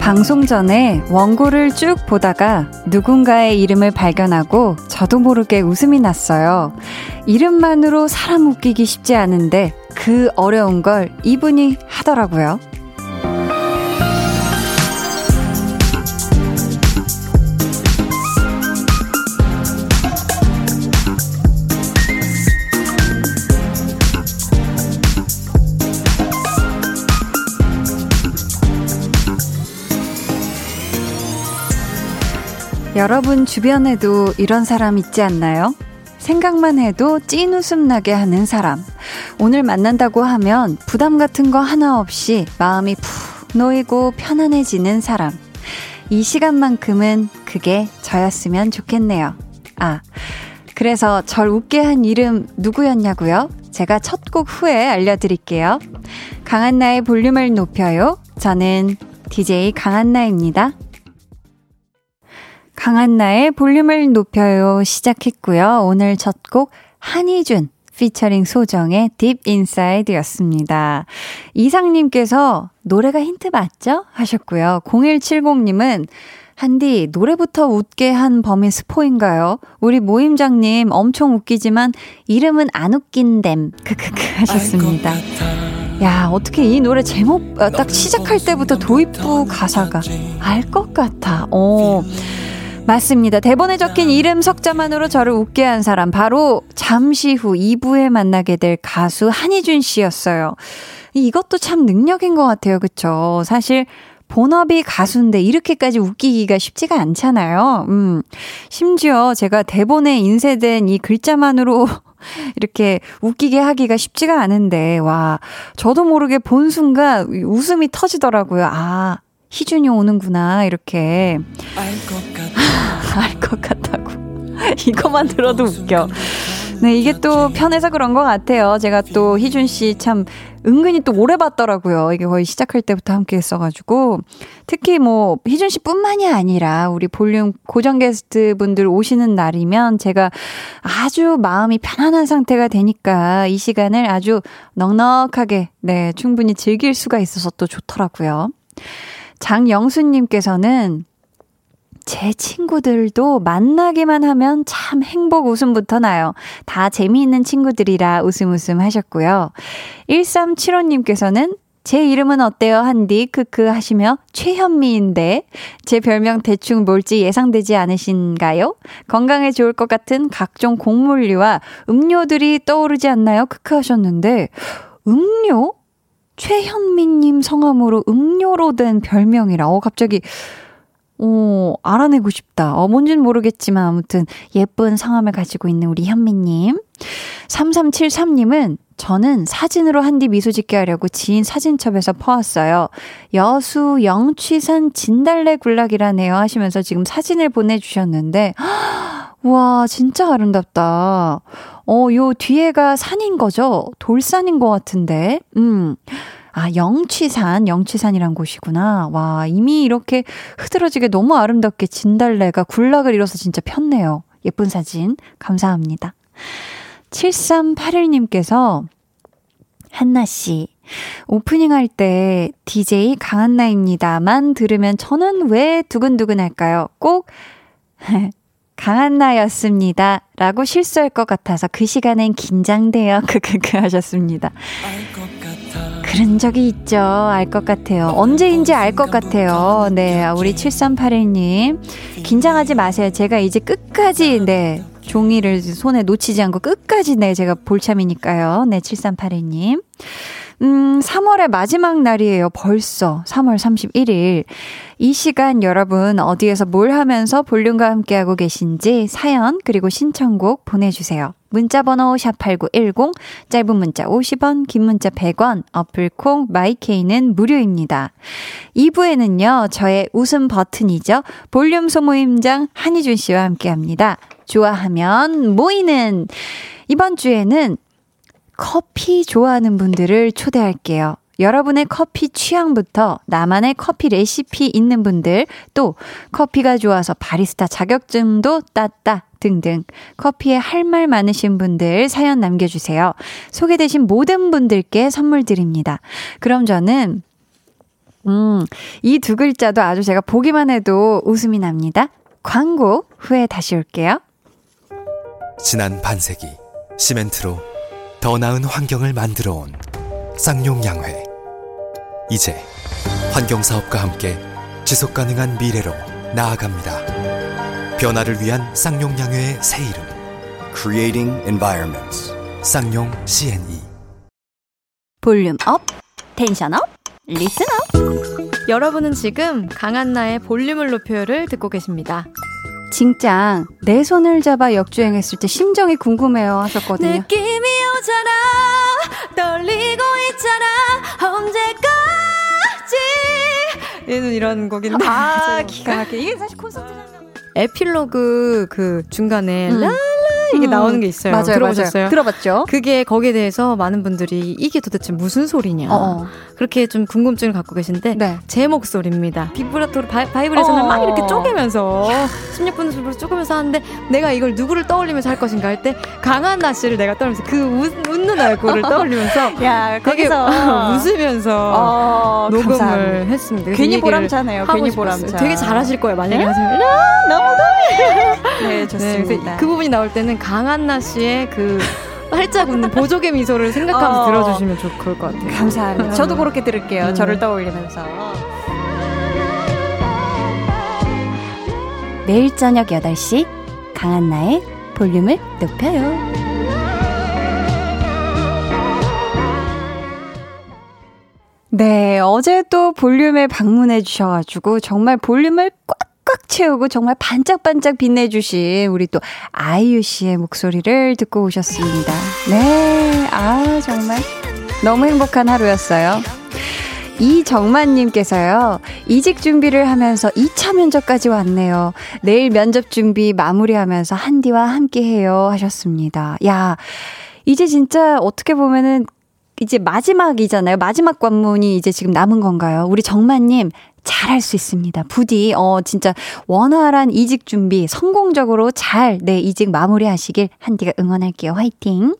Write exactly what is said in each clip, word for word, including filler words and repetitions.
방송 전에 원고를 쭉 보다가 누군가의 이름을 발견하고 저도 모르게 웃음이 났어요. 이름만으로 사람 웃기기 쉽지 않은데 그 어려운 걸 이분이 하더라고요. 여러분 주변에도 이런 사람 있지 않나요? 생각만 해도 찐 웃음 나게 하는 사람. 오늘 만난다고 하면 부담 같은 거 하나 없이 마음이 푹 놓이고 편안해지는 사람. 이 시간만큼은 그게 저였으면 좋겠네요. 아, 그래서 절 웃게 한 이름 누구였냐고요? 제가 첫 곡 후에 알려드릴게요. 강한나의 볼륨을 높여요. 저는 디제이 강한나입니다. 강한나의 볼륨을 높여요 시작했고요. 오늘 첫 곡 한희준 피처링 소정의 딥 인사이드였습니다. 이상님께서 노래가 힌트 맞죠? 하셨고요. 공일칠공님은 한디 노래부터 웃게 한 범인 스포인가요? 우리 모임장님 엄청 웃기지만 이름은 안 웃긴댐 크크크 하셨습니다. 야, 어떻게 이 노래 제목 딱 시작할 때부터 도입부 가사가 알 것 같아. 오, 맞습니다. 대본에 적힌 이름 석자만으로 저를 웃게 한 사람, 바로 잠시 후 이 부에 만나게 될 가수 한희준 씨였어요. 이것도 참 능력인 것 같아요. 그쵸? 사실 본업이 가수인데 이렇게까지 웃기기가 쉽지가 않잖아요. 음, 심지어 제가 대본에 인쇄된 이 글자만으로 이렇게 웃기게 하기가 쉽지가 않은데, 와, 저도 모르게 본 순간 웃음이 터지더라고요. 아, 희준이 오는구나, 이렇게. 알 것 같다. 알 것 같다고. 이것만 들어도 웃겨. 네, 이게 또 편해서 그런 것 같아요. 제가 또 희준 씨 참 은근히 또 오래 봤더라고요. 이게 거의 시작할 때부터 함께 했어가지고. 특히 뭐 희준 씨 뿐만이 아니라 우리 볼륨 고정 게스트 분들 오시는 날이면 제가 아주 마음이 편안한 상태가 되니까 이 시간을 아주 넉넉하게, 네, 충분히 즐길 수가 있어서 또 좋더라고요. 장영수님께서는 제 친구들도 만나기만 하면 참 행복 웃음부터 나요. 다 재미있는 친구들이라 웃음 웃음 하셨고요. 일삼칠오님께서는 제 이름은 어때요 한디 크크 하시며 최현미인데 제 별명 대충 뭘지 예상되지 않으신가요? 건강에 좋을 것 같은 각종 곡물류와 음료들이 떠오르지 않나요? 크크 하셨는데 음료? 최현미님 성함으로 음료로 된 별명이라, 어, 갑자기, 어, 알아내고 싶다. 어, 뭔진 모르겠지만, 아무튼, 예쁜 성함을 가지고 있는 우리 현미님. 삼삼칠삼님은, 저는 사진으로 한디 미소 짓게 하려고 지인 사진첩에서 퍼왔어요. 여수 영취산 진달래 군락이라네요 하시면서 지금 사진을 보내주셨는데, 와, 진짜 아름답다. 어, 요 뒤에가 산인 거죠? 돌산인 것 같은데. 음. 아, 영취산, 영취산이란 곳이구나. 와, 이미 이렇게 흐드러지게 너무 아름답게 진달래가 군락을 이뤄서 진짜 폈네요. 예쁜 사진 감사합니다. 칠삼팔일님께서 한나씨, 오프닝 할 때 디제이 강한나입니다만 들으면 저는 왜 두근두근할까요? 꼭 강한나였습니다 라고 실수할 것 같아서 그 시간엔 긴장돼요 크크크 하셨습니다. 그런 적이 있죠. 알 것 같아요. 언제인지 알 것 같아요. 네, 우리 칠삼팔일님 긴장하지 마세요. 제가 이제 끝까지, 네, 종이를 손에 놓치지 않고 끝까지, 네, 제가 볼참이니까요. 네, 칠삼팔일님. 음, 삼월의 마지막 날이에요. 벌써 삼월 삼십일일. 이 시간 여러분 어디에서 뭘 하면서 볼륨과 함께하고 계신지 사연 그리고 신청곡 보내주세요. 문자번호 샵팔구일공, 짧은 문자 오십 원, 긴 문자 백 원, 어플콩, 마이케이는 무료입니다. 이 부에는요, 저의 웃음 버튼이죠. 볼륨 소모임장 한희준 씨와 함께합니다. 좋아하면 모이는, 이번 주에는 커피 좋아하는 분들을 초대할게요. 여러분의 커피 취향부터 나만의 커피 레시피 있는 분들, 또 커피가 좋아서 바리스타 자격증도 땄다 등등 커피에 할 말 많으신 분들 사연 남겨주세요. 소개되신 모든 분들께 선물 드립니다. 그럼 저는 음, 이 두 글자도 아주 제가 보기만 해도 웃음이 납니다. 광고 후에 다시 올게요. 지난 반세기 시멘트로 더 나은 환경을 만들어 온 쌍용양회. 이제 환경사업과 함께 지속가능한 미래로 나아갑니다. 변화를 위한 쌍용양회의 새 이름 Creating Environments 쌍용 씨앤이. 볼륨 업, 텐션 업, 리슨 업. 여러분은 지금 강한나의 볼륨을 높여요를 듣고 계십니다. 진짱, 내 손을 잡아 역주행했을 때 심정이 궁금해요 하셨거든요. 느낌이 오잖아, 떨리고 있잖아, 언제까지. 얘는 이런 곡인데. 아, 기가 막혀. 이게 사실 콘서트 장면. 에필로그 그 중간에 음. 랄라 이게 음. 나오는 게 있어요. 맞아요, 들어보셨어요? 맞아요. 들어봤죠. 그게 거기에 대해서 많은 분들이 이게 도대체 무슨 소리냐, 어어. 그렇게 좀 궁금증을 갖고 계신데 네. 제 목소리입니다. 빅브라토로 바이브레이션을 막 이렇게 쪼개면서 십육 분으로 쪼개면서 하는데 내가 이걸 누구를 떠올리면서 할 것인가 할 때 강한나 씨를 내가 떠올리면서 그 웃, 웃는 얼굴을 떠올리면서 야, 거기서 웃으면서 어, 녹음을 감사합니다. 했습니다. 괜히 보람차네요. 괜히 보람차. 되게 잘하실 거예요. 만약에 하시면 너무 좋네. 네, 좋습니다. 네, 그 부분이 나올 때는 강한나 씨의 그 활짝 웃는 보조개 미소를 생각하면서 어, 들어주시면 좋을 것 같아요. 감사합니다. 저도 그렇게 들을게요. 음. 저를 떠올리면서. 매일 저녁 여덟 시 강한나의 볼륨을 높여요. 네, 어제 또 볼륨에 방문해 주셔가지고 정말 볼륨을 꽉 꽉 채우고 정말 반짝반짝 빛내주신 우리 또 아이유 씨의 목소리를 듣고 오셨습니다. 네, 아 정말 너무 행복한 하루였어요. 이정만님께서요, 이직 준비를 하면서 이 차 면접까지 왔네요. 내일 면접 준비 마무리하면서 한디와 함께해요 하셨습니다. 야, 이제 진짜 어떻게 보면은 이제 마지막이잖아요. 마지막 관문이 이제 지금 남은 건가요? 우리 정만님 잘할 수 있습니다. 부디 어 진짜 원활한 이직 준비 성공적으로 잘 내 이직 마무리하시길 한디가 응원할게요. 화이팅!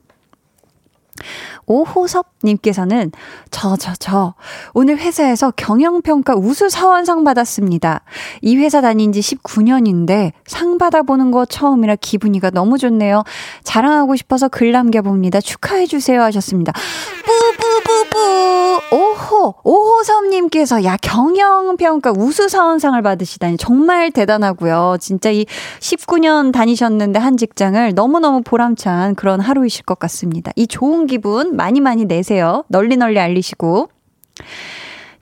오호섭님께서는 저, 저, 저 오늘 회사에서 경영평가 우수 사원상 받았습니다. 이 회사 다닌 지 십구 년인데 상 받아보는 거 처음이라 기분이가 너무 좋네요. 자랑하고 싶어서 글 남겨봅니다. 축하해주세요 하셨습니다. 뿌뿌뿌뿌. 오호 오호섭님께서 야, 경영평가 우수 사원상을 받으시다니 정말 대단하고요. 진짜 이 십구 년 다니셨는데 한 직장을 너무너무 보람찬 그런 하루이실 것 같습니다. 이 좋은 기분 많이 많이 내세요. 널리 널리 알리시고.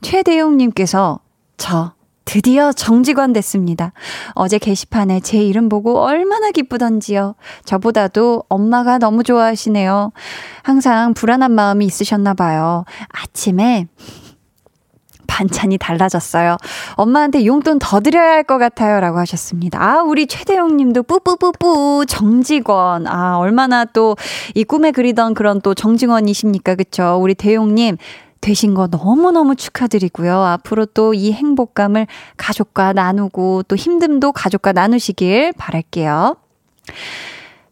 최대용님께서 저 드디어 정직원 됐습니다. 어제 게시판에 제 이름 보고 얼마나 기쁘던지요. 저보다도 엄마가 너무 좋아하시네요. 항상 불안한 마음이 있으셨나 봐요. 아침에 반찬이 달라졌어요. 엄마한테 용돈 더 드려야 할 것 같아요 라고 하셨습니다. 아, 우리 최대용님도 뿌뿌뿌뿌 정직원. 아, 얼마나 또 이 꿈에 그리던 그런 또 정직원이십니까, 그쵸? 우리 대용님 되신 거 너무너무 축하드리고요. 앞으로 또 이 행복감을 가족과 나누고 또 힘듦도 가족과 나누시길 바랄게요.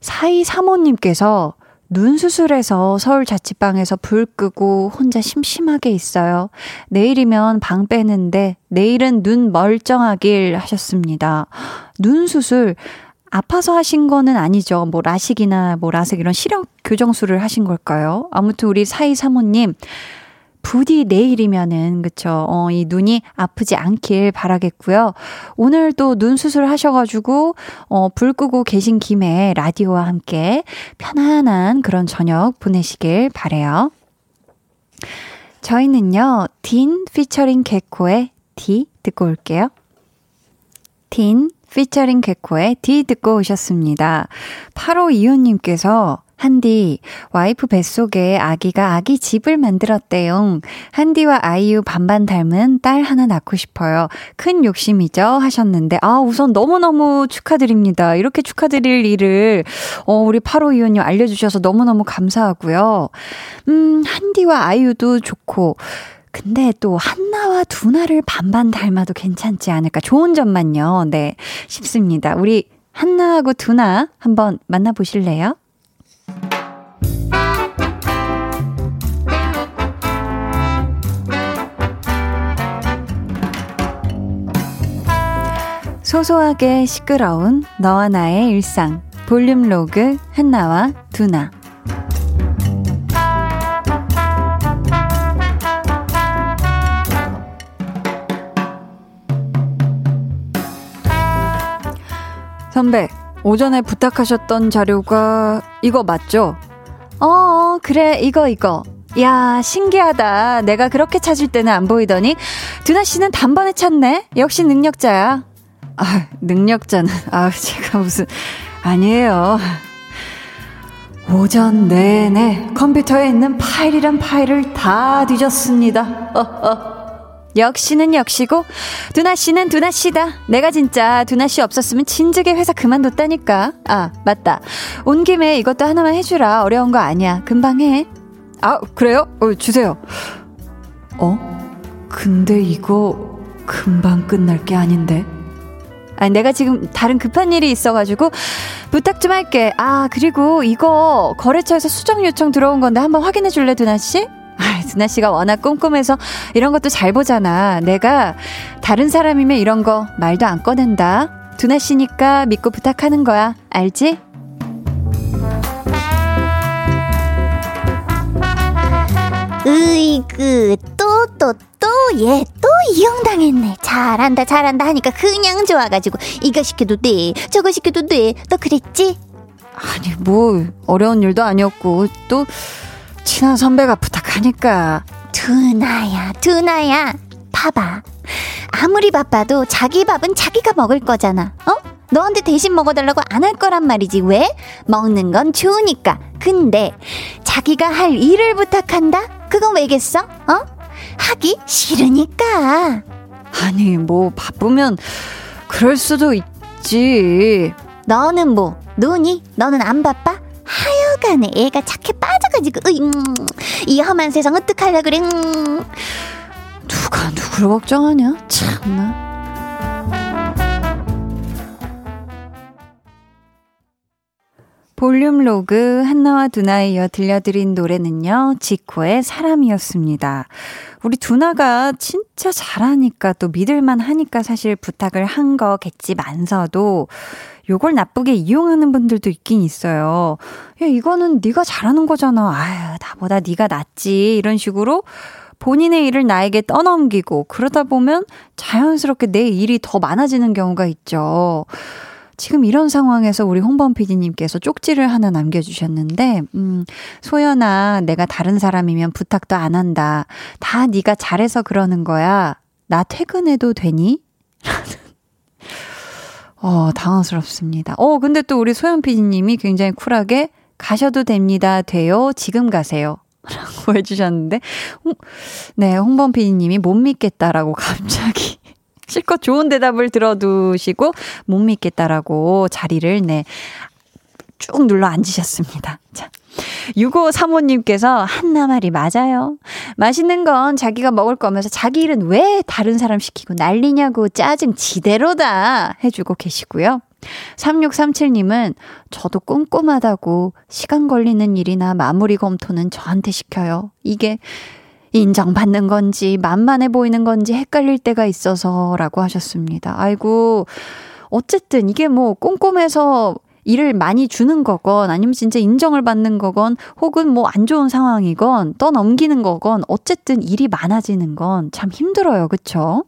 사이삼오님께서 눈 수술해서 서울 자취방에서 불 끄고 혼자 심심하게 있어요. 내일이면 방 빼는데 내일은 눈 멀쩡하길 하셨습니다. 눈 수술 아파서 하신 거는 아니죠? 뭐 라식이나 뭐 라섹 이런 시력 교정술을 하신 걸까요? 아무튼 우리 사이삼오님 부디 내일이면은 그쵸? 어, 이 눈이 아프지 않길 바라겠고요. 오늘 또 눈 수술하셔가지고 어, 불 끄고 계신 김에 라디오와 함께 편안한 그런 저녁 보내시길 바래요. 저희는요, 딘 피처링 개코의 D 듣고 올게요. 딘 피처링 개코의 D 듣고 오셨습니다. 팔오이호님께서 한디, 와이프 뱃속에 아기가 아기 집을 만들었대요. 한디와 아이유 반반 닮은 딸 하나 낳고 싶어요. 큰 욕심이죠? 하셨는데, 아, 우선 너무너무 축하드립니다. 이렇게 축하드릴 일을, 어, 우리 팔오이오님 알려주셔서 너무너무 감사하고요. 음, 한디와 아이유도 좋고, 근데 또 한나와 두나를 반반 닮아도 괜찮지 않을까. 좋은 점만요. 네, 싶습니다. 우리 한나하고 두나 한번 만나보실래요? 소소하게 시끄러운 너와 나의 일상 볼륨 로그 한나와 두나. 선배, 오전에 부탁하셨던 자료가 이거 맞죠? 어, 그래, 이거 이거. 야, 신기하다. 내가 그렇게 찾을 때는 안 보이더니 두나 씨는 단번에 찾네. 역시 능력자야. 아, 능력자는 아, 제가 무슨 아니에요. 오전 내내 컴퓨터에 있는 파일이란 파일을 다 뒤졌습니다. 어, 어. 역시는 역시고 두나씨는 두나씨다. 내가 진짜 두나씨 없었으면 진즉에 회사 그만뒀다니까. 아, 맞다, 온 김에 이것도 하나만 해주라. 어려운 거 아니야, 금방 해. 아, 그래요? 어, 주세요. 어? 근데 이거 금방 끝날 게 아닌데. 아, 내가 지금 다른 급한 일이 있어가지고 부탁 좀 할게. 아, 그리고 이거 거래처에서 수정 요청 들어온 건데 한번 확인해 줄래, 두나씨? 아, 두나 씨가 워낙 꼼꼼해서 이런 것도 잘 보잖아. 내가 다른 사람이면 이런 거 말도 안 꺼낸다. 두나 씨니까 믿고 부탁하는 거야. 알지? 으이그, 또, 또, 또, 얘 또 이용당했네. 잘한다, 잘한다 하니까 그냥 좋아가지고 이거 시켜도 돼, 저거 시켜도 돼. 너 그랬지? 아니, 뭐 어려운 일도 아니었고 또 친한 선배가 부탁하니까. 두나야, 두나야, 봐봐. 아무리 바빠도 자기 밥은 자기가 먹을 거잖아. 어? 너한테 대신 먹어달라고 안 할 거란 말이지. 왜? 먹는 건 좋으니까. 근데 자기가 할 일을 부탁한다? 그건 왜겠어? 어? 하기 싫으니까. 아니, 뭐 바쁘면 그럴 수도 있지. 너는 뭐 노니? 너는 안 바빠? 하여간에 애가 착해 빠져가지고 으이, 음, 이 험한 세상 어떡하려 그래. 음. 누가 누구를 걱정하냐, 참나. 볼륨 로그 한나와 두나에 이어 들려드린 노래는요, 지코의 사람이었습니다. 우리 두나가 진짜 잘하니까 또 믿을만 하니까 사실 부탁을 한 거겠지만서도 요걸 나쁘게 이용하는 분들도 있긴 있어요. 야, 이거는 네가 잘하는 거잖아. 아유, 나보다 네가 낫지. 이런 식으로 본인의 일을 나에게 떠넘기고, 그러다 보면 자연스럽게 내 일이 더 많아지는 경우가 있죠. 지금 이런 상황에서 우리 홍범 피디님께서 쪽지를 하나 남겨주셨는데, 음, 소연아, 내가 다른 사람이면 부탁도 안 한다. 다 네가 잘해서 그러는 거야. 나 퇴근해도 되니? 어, 당황스럽습니다. 어, 근데 또 우리 소연 피디님이 굉장히 쿨하게 가셔도 됩니다. 돼요. 지금 가세요. 라고 해주셨는데, 홍, 네, 홍범 피디님이 못 믿겠다라고 갑자기 실컷 좋은 대답을 들어두시고 못 믿겠다라고 자리를 네, 쭉 눌러 앉으셨습니다. 자, 육오삼오님께서 한나 말이 맞아요. 맛있는 건 자기가 먹을 거면서 자기 일은 왜 다른 사람 시키고 난리냐고 짜증 지대로다 해주고 계시고요. 삼육삼칠님은 저도 꼼꼼하다고 시간 걸리는 일이나 마무리 검토는 저한테 시켜요. 이게 인정받는 건지 만만해 보이는 건지 헷갈릴 때가 있어서 라고 하셨습니다. 아이고, 어쨌든 이게 뭐 꼼꼼해서 일을 많이 주는 거건 아니면 진짜 인정을 받는 거건 혹은 뭐 안 좋은 상황이건 떠넘기는 거건 어쨌든 일이 많아지는 건 참 힘들어요. 그쵸?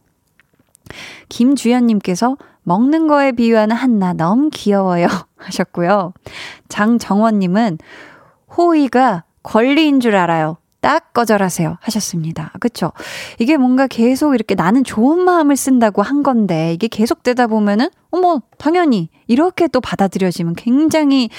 김주연님께서 먹는 거에 비유하는 한나 너무 귀여워요 하셨고요. 장정원님은 호의가 권리인 줄 알아요. 딱 거절하세요 하셨습니다. 그쵸? 이게 뭔가 계속 이렇게 나는 좋은 마음을 쓴다고 한 건데 이게 계속되다 보면은 어머, 당연히 이렇게 또 받아들여지면 굉장히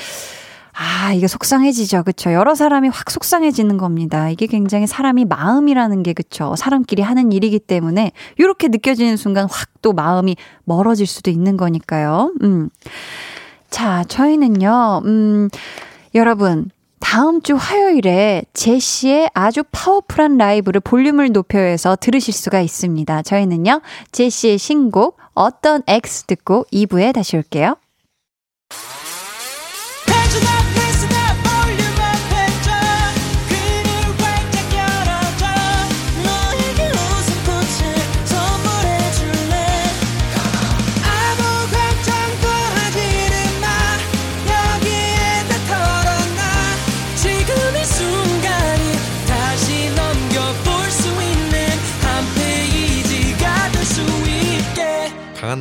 아, 이게 속상해지죠. 그렇죠. 여러 사람이 확 속상해지는 겁니다. 이게 굉장히 사람이 마음이라는 게 그렇죠. 사람끼리 하는 일이기 때문에 이렇게 느껴지는 순간 확 또 마음이 멀어질 수도 있는 거니까요. 음. 자, 저희는요. 음, 여러분 다음 주 화요일에 제시의 아주 파워풀한 라이브를 볼륨을 높여서 들으실 수가 있습니다. 저희는요. 제시의 신곡 어떤 X 듣고 이 부에 다시 올게요.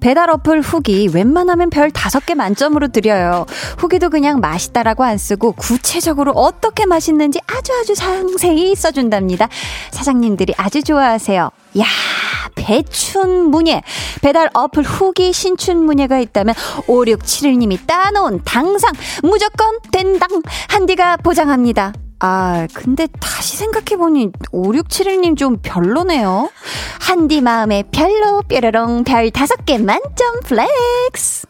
배달 어플 후기 웬만하면 별 다섯 개 만점으로 드려요. 후기도 그냥 맛있다라고 안 쓰고 구체적으로 어떻게 맛있는지 아주아주 아주 상세히 써준답니다. 사장님들이 아주 좋아하세요. 야, 배춘문예. 배달 어플 후기 신춘문예가 있다면 오육칠일 님이 따놓은 당상 무조건 된당 한디가 보장합니다. 아, 근데 다시 생각해보니 오육칠일 님 좀 별로네요. 한디 마음에 별로 뾰로롱 별 다섯 개 만점 플렉스.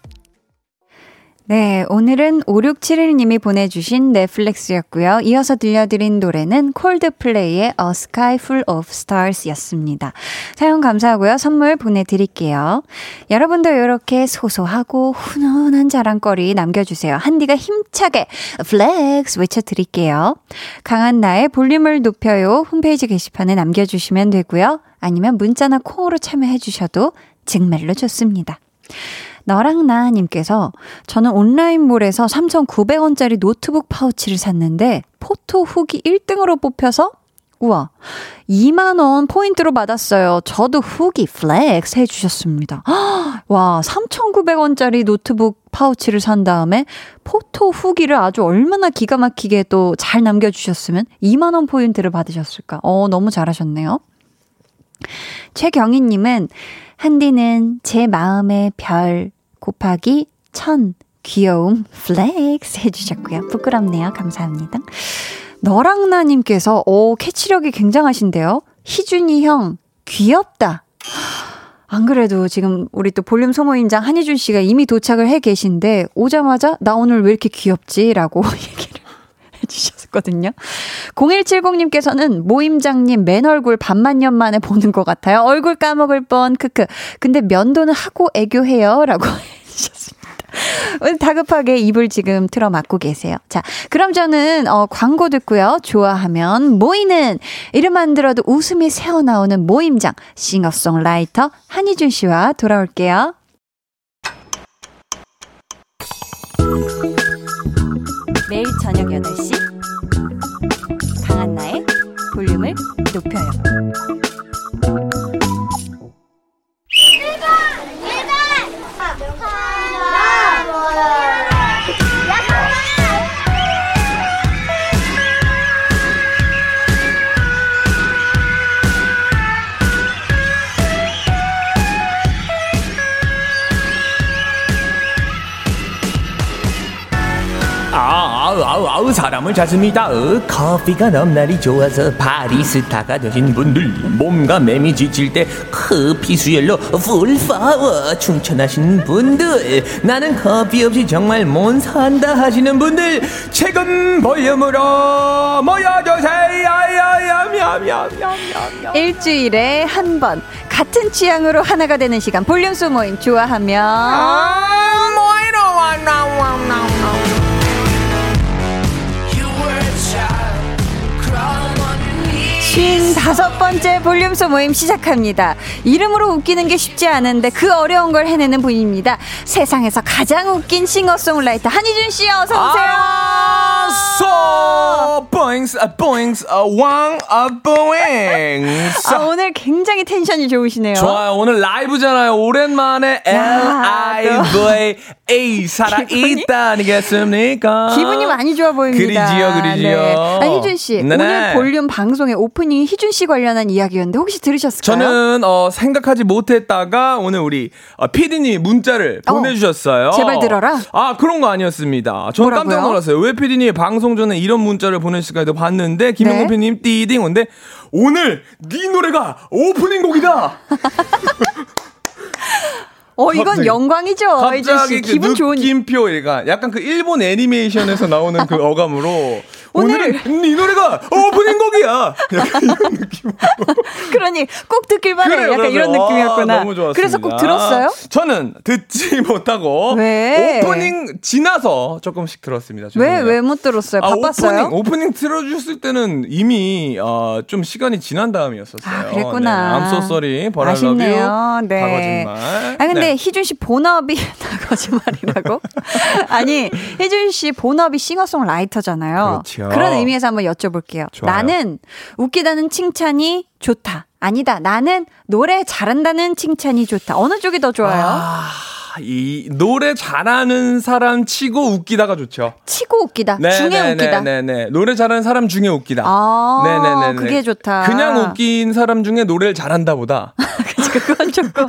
네, 오늘은 오육칠일 님이 보내주신 넷플릭스였고요. 이어서 들려드린 노래는 콜드플레이의 A Sky Full of Stars였습니다. 사연 감사하고요. 선물 보내드릴게요. 여러분도 이렇게 소소하고 훈훈한 자랑거리 남겨주세요. 한디가 힘차게 플렉스 외쳐드릴게요. 강한나의 볼륨을 높여요. 홈페이지 게시판에 남겨주시면 되고요. 아니면 문자나 콩으로 참여해주셔도 정말로 좋습니다. 너랑 나 님께서 저는 온라인몰에서 삼천구백 원짜리 노트북 파우치를 샀는데 포토 후기 일 등으로 뽑혀서 우와 이만 원 포인트로 받았어요. 저도 후기 플렉스 해주셨습니다. 허, 와 삼천구백 원짜리 노트북 파우치를 산 다음에 포토 후기를 아주 얼마나 기가 막히게 또 잘 남겨주셨으면 이만 원 포인트를 받으셨을까. 어, 너무 잘하셨네요. 최경희 님은 한디는 제 마음의 별 곱하기 천 귀여움 플렉스 해주셨고요. 부끄럽네요. 감사합니다. 너랑나님께서 오 캐치력이 굉장하신데요. 희준이 형 귀엽다. 안 그래도 지금 우리 또 볼륨 소모임장 한희준 씨가 이미 도착을 해 계신데 오자마자 나 오늘 왜 이렇게 귀엽지? 라고 얘기를 해주셨거든요. 공일칠공 님께서는 모임장님 맨 얼굴 반만 년 만에 보는 것 같아요. 얼굴 까먹을 뻔 크크. 근데 면도는 하고 애교해요. 라고 해주셨습니다. 오늘 다급하게 입을 지금 틀어막고 계세요. 자, 그럼 저는 어, 광고 듣고요. 좋아하면 모이는 이름만 들어도 웃음이 새어나오는 모임장 싱어송라이터 한희준 씨와 돌아올게요. 매일 저녁 여덟 시 강한나의 볼륨을 높여요. 아우 아우 아우 사람을 찾습니다. 어, 커피가 넘날이 좋아서 바리스타가 되신 분들 몸과 맴이 지칠 때 커피 수혈로 풀파워 충천하시는 분들 나는 커피 없이 정말 못 산다 하시는 분들 최근 볼륨으로 모여주세요. 일주일에 한 번 같은 취향으로 하나가 되는 시간 볼륨 소모임 좋아하면 아, 모이러 와나 와나 다섯 번째 볼륨소 모임 시작합니다. 이름으로 웃기는 게 쉽지 않은데 그 어려운 걸 해내는 분입니다. 세상에서 가장 웃긴 싱어송라이터 한희준 씨 어서 오세요. 아~ 쏘! 뽀잉스, 아, 뽀잉스, 아, 왕, 아, 뽀잉스. 아, 오늘 굉장히 텐션이 좋으시네요. 좋아요. 오늘 라이브잖아요. 오랜만에 엘 아이 브이 에이 살아있다 아니겠습니까? 기분이 많이 좋아 보입니다. 그리지요, 그리지요. 네. 아, 희준씨. 네네. 오늘 볼륨 방송의 오프닝 희준씨 관련한 이야기였는데 혹시 들으셨을까요? 저는, 어, 생각하지 못했다가 오늘 우리 피디님이 문자를 어, 보내주셨어요. 제발 들어라. 아, 그런 거 아니었습니다. 저는 뭐라고요? 깜짝 놀랐어요. 왜 피디님이 방송 전에 이런 문자를 보내실까도 봤는데 김영곤 피디님 띠딩 온데 오늘 네 노래가 오프닝 곡이다. 어 이건 갑자기, 영광이죠. 갑자기 그 기분 좋은 느낌표 일가 약간 그 일본 애니메이션에서 나오는 그 어감으로 오늘 오늘은 이 노래가 오프닝 곡이야. 약간 이런 느낌. 그러니 꼭 듣길만 해. 그래, 약간 그래, 이런 그래. 느낌이었구나. 와, 너무 좋았습니다. 그래서 꼭 들었어요? 저는 듣지 못하고 왜? 오프닝 지나서 조금씩 들었습니다. 왜 왜 못 들었어요? 아, 바빴어요? 오프닝, 오프닝 틀어줬을 때는 이미 어, 좀 시간이 지난 다음이었었어요. 아, 그랬구나. 네. I'm so sorry. But I love you. 네. 다 거짓말. 아 근데 네. 희준 씨 본업이 다 거짓말이라고? 아니 희준 씨 본업이 싱어송라이터잖아요. 그렇죠. 그런 의미에서 한번 여쭤볼게요. 좋아요. 나는 웃기다는 칭찬이 좋다. 아니다. 나는 노래 잘한다는 칭찬이 좋다. 어느 쪽이 더 좋아요? 아, 이 노래 잘하는 사람 치고 웃기다가 좋죠. 치고 웃기다. 네, 중에 네, 웃기다. 네, 네, 네. 노래 잘하는 사람 중에 웃기다. 아, 네, 네, 네, 그게 좋다. 그냥 웃긴 사람 중에 노래를 잘한다보다. 그건 조금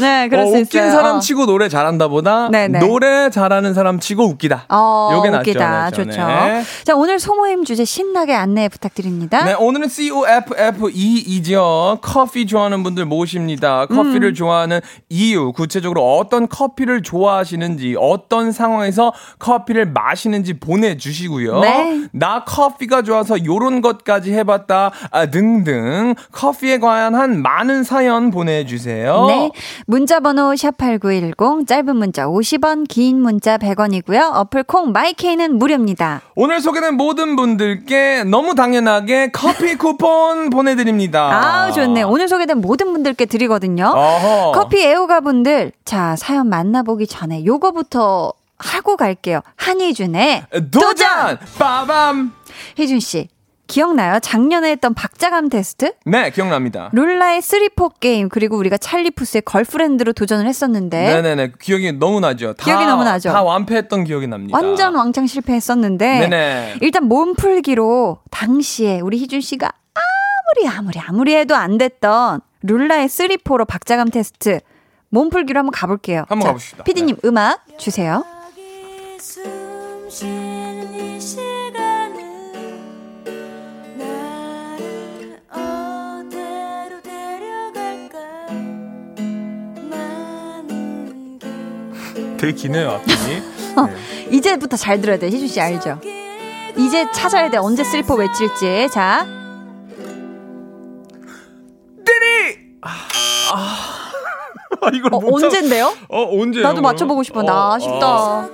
네, 그럴 어, 수 있어요. 웃긴 사람 치고 노래 잘한다 보다 네네. 노래 잘하는 사람 치고 웃기다. 어, 요게 낫죠. 웃기다. 낫죠. 좋죠. 네. 자, 오늘 소모임 주제 신나게 안내 부탁드립니다. 네, 오늘은 씨 오 에프 에프 이이죠. 커피 좋아하는 분들 모십니다. 커피를 음. 좋아하는 이유, 구체적으로 어떤 커피를 좋아하시는지, 어떤 상황에서 커피를 마시는지 보내주시고요. 네. 나 커피가 좋아서 요런 것까지 해봤다 아, 등등 커피에 관한 한 많은 사연 보내주시고요. 보내주세요. 네. 문자번호 샵팔구일공 짧은 문자 오십 원 긴 문자 백 원이고요. 어플콩 마이케이는 무료입니다. 오늘 소개된 모든 분들께 너무 당연하게 커피 쿠폰 보내드립니다. 아 좋네. 오늘 소개된 모든 분들께 드리거든요. 어허. 커피 애호가분들 자 사연 만나보기 전에 요거부터 하고 갈게요. 한희준의 도전! 도전! 빠밤! 희준씨. 기억나요? 작년에 했던 박자감 테스트? 네, 기억납니다. 룰라의 쓰리포 게임 그리고 우리가 찰리푸스의 걸프렌드로 도전을 했었는데 네네네, 기억이 너무 나죠. 다, 기억이 너무 나죠. 다 완패했던 기억이 납니다. 완전 왕창 실패했었는데 네네. 일단 몸풀기로 당시에 우리 희준 씨가 아무리 아무리 아무리 해도 안 됐던 룰라의 쓰리포로 박자감 테스트 몸풀기로 한번 가볼게요. 한번 자, 가봅시다. 피디님 네. 음악 주세요. 되게 기네요 앞뒤. 어, 네. 이제부터 잘 들어야 돼 희준 씨 알죠? 이제 찾아야 돼 언제 슬퍼 외칠지. 자, 때리. 아, 아 이걸 어, 못 언젠데요? 참... 어 언제? 나도 맞춰보고 싶어. 어, 나 아쉽다. 아.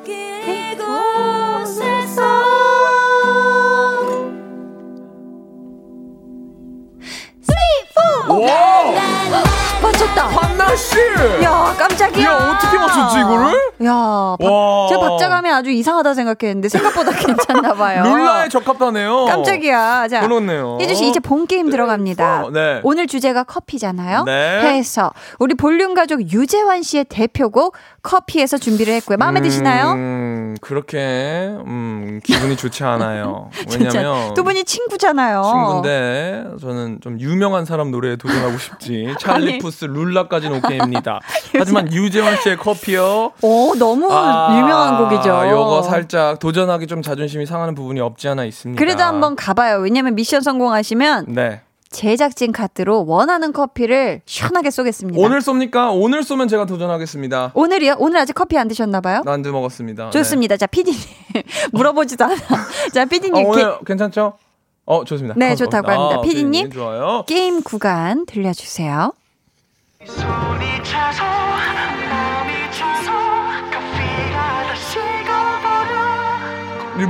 맞췄다. 한나 씨. 야 깜짝이야. 야 어떻게 맞췄지 이거를? 야, 박, 제가 박자감이 아주 이상하다 생각했는데 생각보다 괜찮나 봐요. 룰라에 적합하네요. 깜짝이야. 자, 그렇네요. 희준 씨 이제 본 게임 들어갑니다. 네. 오늘 주제가 커피잖아요. 네. 해서 우리 볼륨 가족 유재환 씨의 대표곡 커피에서 준비를 했고요. 마음에 음, 드시나요? 음, 그렇게 음, 기분이 좋지 않아요. 왜냐면 두 분이 친구잖아요. 친구인데 저는 좀 유명한 사람 노래에 도전하고 싶지. 찰리푸스 룰라까지는 오케이입니다. 하지만 유재환 씨의 커피요. 오, 너무 아, 유명한 곡이죠. 이거 살짝 도전하기 좀 자존심이 상하는 부분이 없지 않아 있습니다. 그래도 한번 가봐요. 왜냐면 미션 성공하시면 네. 제작진 카드로 원하는 커피를 시원하게 쏘겠습니다. 오늘 쏩니까? 오늘 쏘면 제가 도전하겠습니다. 오늘이요? 오늘 아직 커피 안 드셨나봐요? 안 드먹었습니다. 좋습니다. 네. 자, 피디님. 물어보지도 않아. 자, 피디님. 어, 오늘 게... 괜찮죠? 어, 좋습니다. 네, 좋다고 아, 합니다. 피디님. 좋아요. 게임 구간 들려주세요. 소리 차서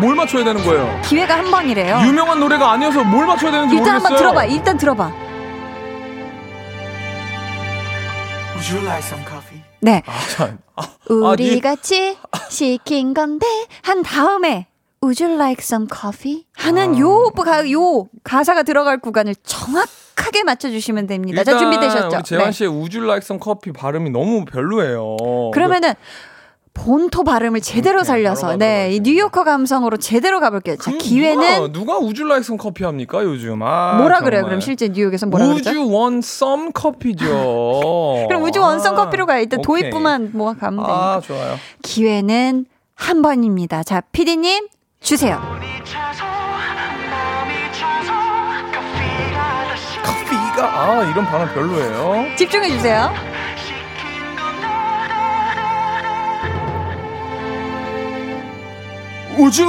뭘 맞춰야 되는 거예요? 기회가 한 번이래요. 유명한 노래가 아니어서 뭘 맞춰야 되는지 일단 모르겠어요. 일단 한번 들어봐. 일단 들어봐. Would you like some coffee? 네. 아, 아, 우리 아, 같이 아, 시킨 건데 한 다음에 Would you like some coffee? 하는 아. 요, 가, 요 가사가 들어갈 구간을 정확하게 맞춰주시면 됩니다. 일단 자, 준비되셨죠? 우리 재환 씨의 네. Would you like some coffee 발음이 너무 별로예요. 그러면은 본토 발음을 제대로 살려서 맞아, 맞아, 네, 맞아. 이 뉴요커 감성으로 제대로 가볼게요. 자, 기회는 누가, 누가 Would you like some coffee 합니까 요즘? 아, 뭐라 정말. 그래요? 그럼 실제 뉴욕에서 뭐라 그러죠? Would you want some coffee죠. 그럼 Would you want some coffee로 가야 일단 오케이. 도입부만 뭐가 가면 되니까. 아, 좋아요. 기회는 한 번입니다. 자, 피디님 주세요. 커피가 아 이런 반응 별로예요. 집중해 주세요. 우주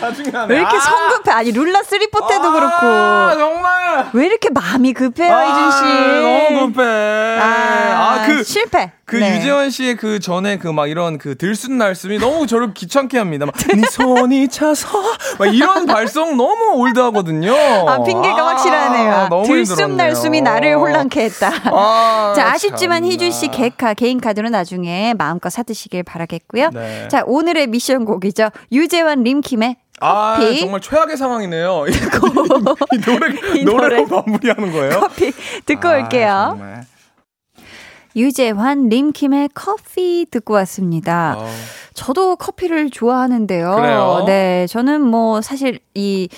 짜증나네. 왜 이렇게 성 급해? 아니 룰라 쓰리포 때도 아, 그렇고 정말 왜 이렇게 마음이 급해요, 아, 이준 씨? 너무 급해. 아, 아, 그 실패. 그 네. 유재환 씨의 그 전에 그 막 이런 그 들쑥날쑥이 너무 저를 귀찮게 합니다. 막 네 손이 차서 막 이런 발성 너무 올드하거든요. 아 핑계가 아, 확실하네요. 아, 너무 들쑥날쑥이 나를 혼란케 했다. 아, 자 아쉽지만 희준 씨 개카 개인 카드는 나중에 마음껏 사드시길 바라겠고요. 네. 자 오늘의 미션곡이죠. 유재환 림킴의 아, 커피. 정말 최악의 상황이네요. 이, 이, 이 노래, 이 노래로 노래. 마무리하는 거예요? 커피 듣고 아, 올게요. 정말. 유재환 림킴의 커피 듣고 왔습니다. 어. 저도 커피를 좋아하는데요. 그래요? 네, 저는 뭐 사실 이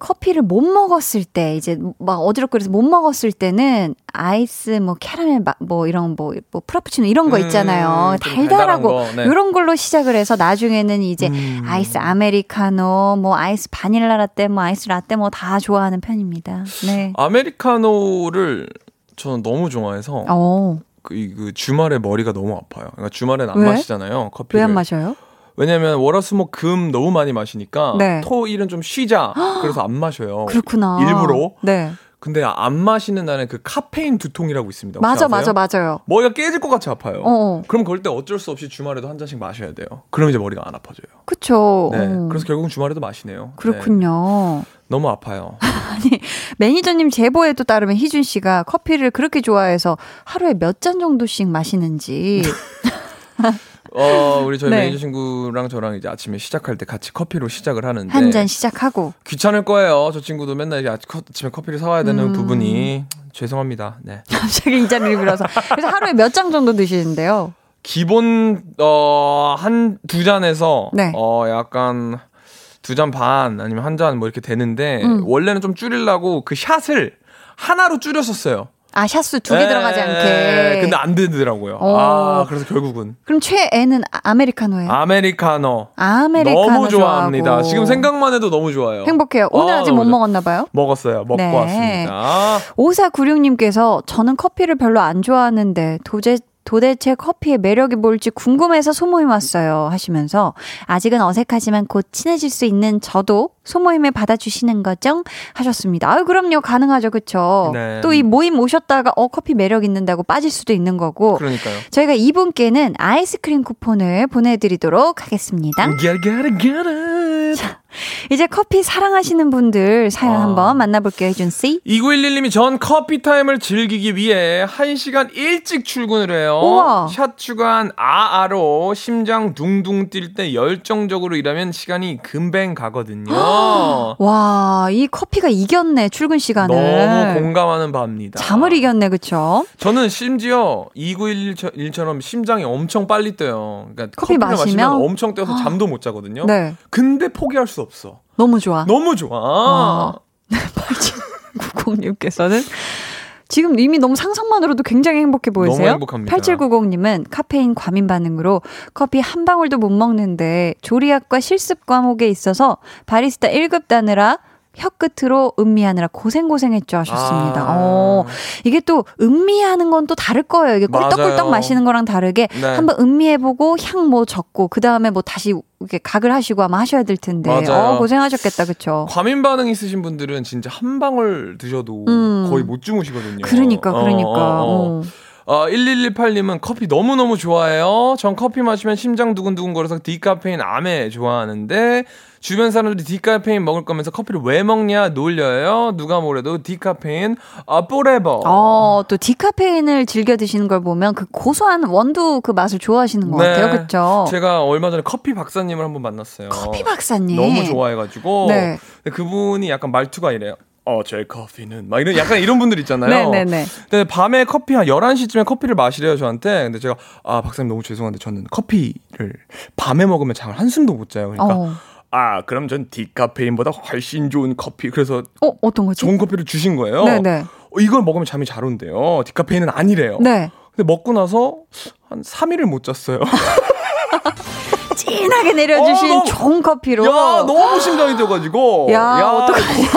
커피를 못 먹었을 때 이제 막 어지럽거려서 못 먹었을 때는 아이스 뭐 캐러멜 뭐 이런 뭐, 뭐 프라푸치노 이런 거 있잖아요. 음, 달달하고 네. 이런 걸로 시작을 해서 나중에는 이제 음. 아이스 아메리카노 뭐 아이스 바닐라 라떼 뭐 아이스 라떼 뭐 다 좋아하는 편입니다. 네. 아메리카노를 저는 너무 좋아해서 오. 그, 그 주말에 머리가 너무 아파요. 그러니까 주말엔 안 왜? 마시잖아요. 커피를. 왜 안 마셔요? 왜냐면 월화수목금 너무 많이 마시니까 네. 토일은 좀 쉬자. 그래서 안 마셔요. 그렇구나. 일부러. 네. 근데 안 마시는 날에 그 카페인 두통이라고 있습니다. 맞아, 맞아, 맞아요. 머리가 깨질 것 같이 아파요. 어. 그럼 그럴 때 어쩔 수 없이 주말에도 한 잔씩 마셔야 돼요. 그럼 이제 머리가 안 아파져요. 그렇죠. 네. 음. 그래서 결국은 주말에도 마시네요. 그렇군요. 네. 너무 아파요. 아니 매니저님 제보에도 따르면 희준 씨가 커피를 그렇게 좋아해서 하루에 몇 잔 정도씩 마시는지. 어, 우리 저희 네. 매니저 친구랑 저랑 이제 아침에 시작할 때 같이 커피로 시작을 하는데. 한 잔 시작하고. 귀찮을 거예요. 저 친구도 맨날 이제 아침에 커피를 사와야 되는 음. 부분이. 죄송합니다. 네. 갑자기 이 잔을 밀어서. 그래서 하루에 몇 잔 정도 드시는데요? 기본, 어, 한, 두 잔에서. 네. 어, 약간. 두 잔 반 아니면 한 잔 뭐 이렇게 되는데. 음. 원래는 좀 줄이려고 그 샷을 하나로 줄였었어요. 아, 샷수 두 개 들어가지 않게. 근데 안 되더라고요. 오. 아, 그래서 결국은. 그럼 최애는 아메리카노예요? 아메리카노. 아메리카노 너무 좋아합니다. 좋아하고. 지금 생각만 해도 너무 좋아요. 행복해요. 오늘 아, 아직 못 좋아. 먹었나 봐요? 먹었어요. 먹고 네. 왔습니다. 오사구육 님께서 저는 커피를 별로 안 좋아하는데 도제, 도대체 커피의 매력이 뭘지 궁금해서 소모임 왔어요 하시면서 아직은 어색하지만 곧 친해질 수 있는 저도 소모임에 받아주시는 거죠? 하셨습니다. 아유 그럼요. 가능하죠. 그렇죠. 네. 또 이 모임 오셨다가 어 커피 매력 있는다고 빠질 수도 있는 거고. 그러니까요. 저희가 이분께는 아이스크림 쿠폰을 보내드리도록 하겠습니다. Get, get, get it. 자, 이제 커피 사랑하시는 분들 사연 아. 한번 만나볼게요. 혜준 씨. 이구일일 님이 전 커피 타임을 즐기기 위해 한 시간 일찍 출근을 해요. 우와. 샷 주간 아아로 심장 둥둥 뛸 때 열정적으로 일하면 시간이 금방 가거든요. 와, 이 커피가 이겼네. 출근 시간을. 너무 공감하는 바입니다. 잠을 이겼네. 그렇죠? 저는 심지어 이구일일처럼 심장이 엄청 빨리 뛰어요. 그러니까 커피 마시면? 마시면 엄청 뛰어서 잠도 못 자거든요. 네. 근데 포기할 수 없어. 너무 좋아. 너무 좋아. 어. 팔칠구공 님께서는 지금 이미 너무 상상만으로도 굉장히 행복해 보이세요? 너무 행복합니다. 팔칠구공 님은 카페인 과민 반응으로 커피 한 방울도 못 먹는데 조리학과 실습 과목에 있어서 바리스타 일 급 따느라 혀 끝으로 음미하느라 고생고생했죠 하셨습니다. 아~ 어, 이게 또 음미하는 건 또 다를 거예요. 이게 꿀떡꿀떡 맞아요. 마시는 거랑 다르게 네. 한번 음미해보고 향 뭐 적고 그 다음에 뭐 다시 이렇게 각을 하시고 아마 하셔야 될 텐데 어, 고생하셨겠다. 그렇죠. 과민 반응 있으신 분들은 진짜 한 방울 드셔도 음. 거의 못 주무시거든요. 그러니까 그러니까. 어, 어, 어. 어. 어, 일일일팔 님은 커피 너무너무 좋아해요. 전 커피 마시면 심장 두근두근 거려서 디카페인 암에 좋아하는데 주변 사람들이 디카페인 먹을 거면서 커피를 왜 먹냐 놀려요. 누가 뭐래도 디카페인 어, forever. 어, 또 디카페인을 즐겨 드시는 걸 보면 그 고소한 원두 그 맛을 좋아하시는 것 네. 같아요. 그렇죠? 제가 얼마 전에 커피 박사님을 한번 만났어요. 커피 박사님. 너무 좋아해가지고 네. 그분이 약간 말투가 이래요. 어, 제 커피는 막 이런 약간 이런 분들 있잖아요. 네네네. 근데 밤에 커피 한 열한 시쯤에 커피를 마시래요 저한테. 근데 제가 아 박사님 너무 죄송한데 저는 커피를 밤에 먹으면 잠을 한숨도 못 자요. 그러니까 어. 아 그럼 전 디카페인보다 훨씬 좋은 커피. 그래서 어 어떤 거지? 좋은 커피를 주신 거예요. 네네. 어, 이걸 먹으면 잠이 잘 온대요. 디카페인은 아니래요. 네. 근데 먹고 나서 한 삼 일을 못 잤어요. 진하게 내려주신 어, 너무, 좋은 커피로. 야, 너무 심장이 뛰어가지고. 야, 야 어떡하냐.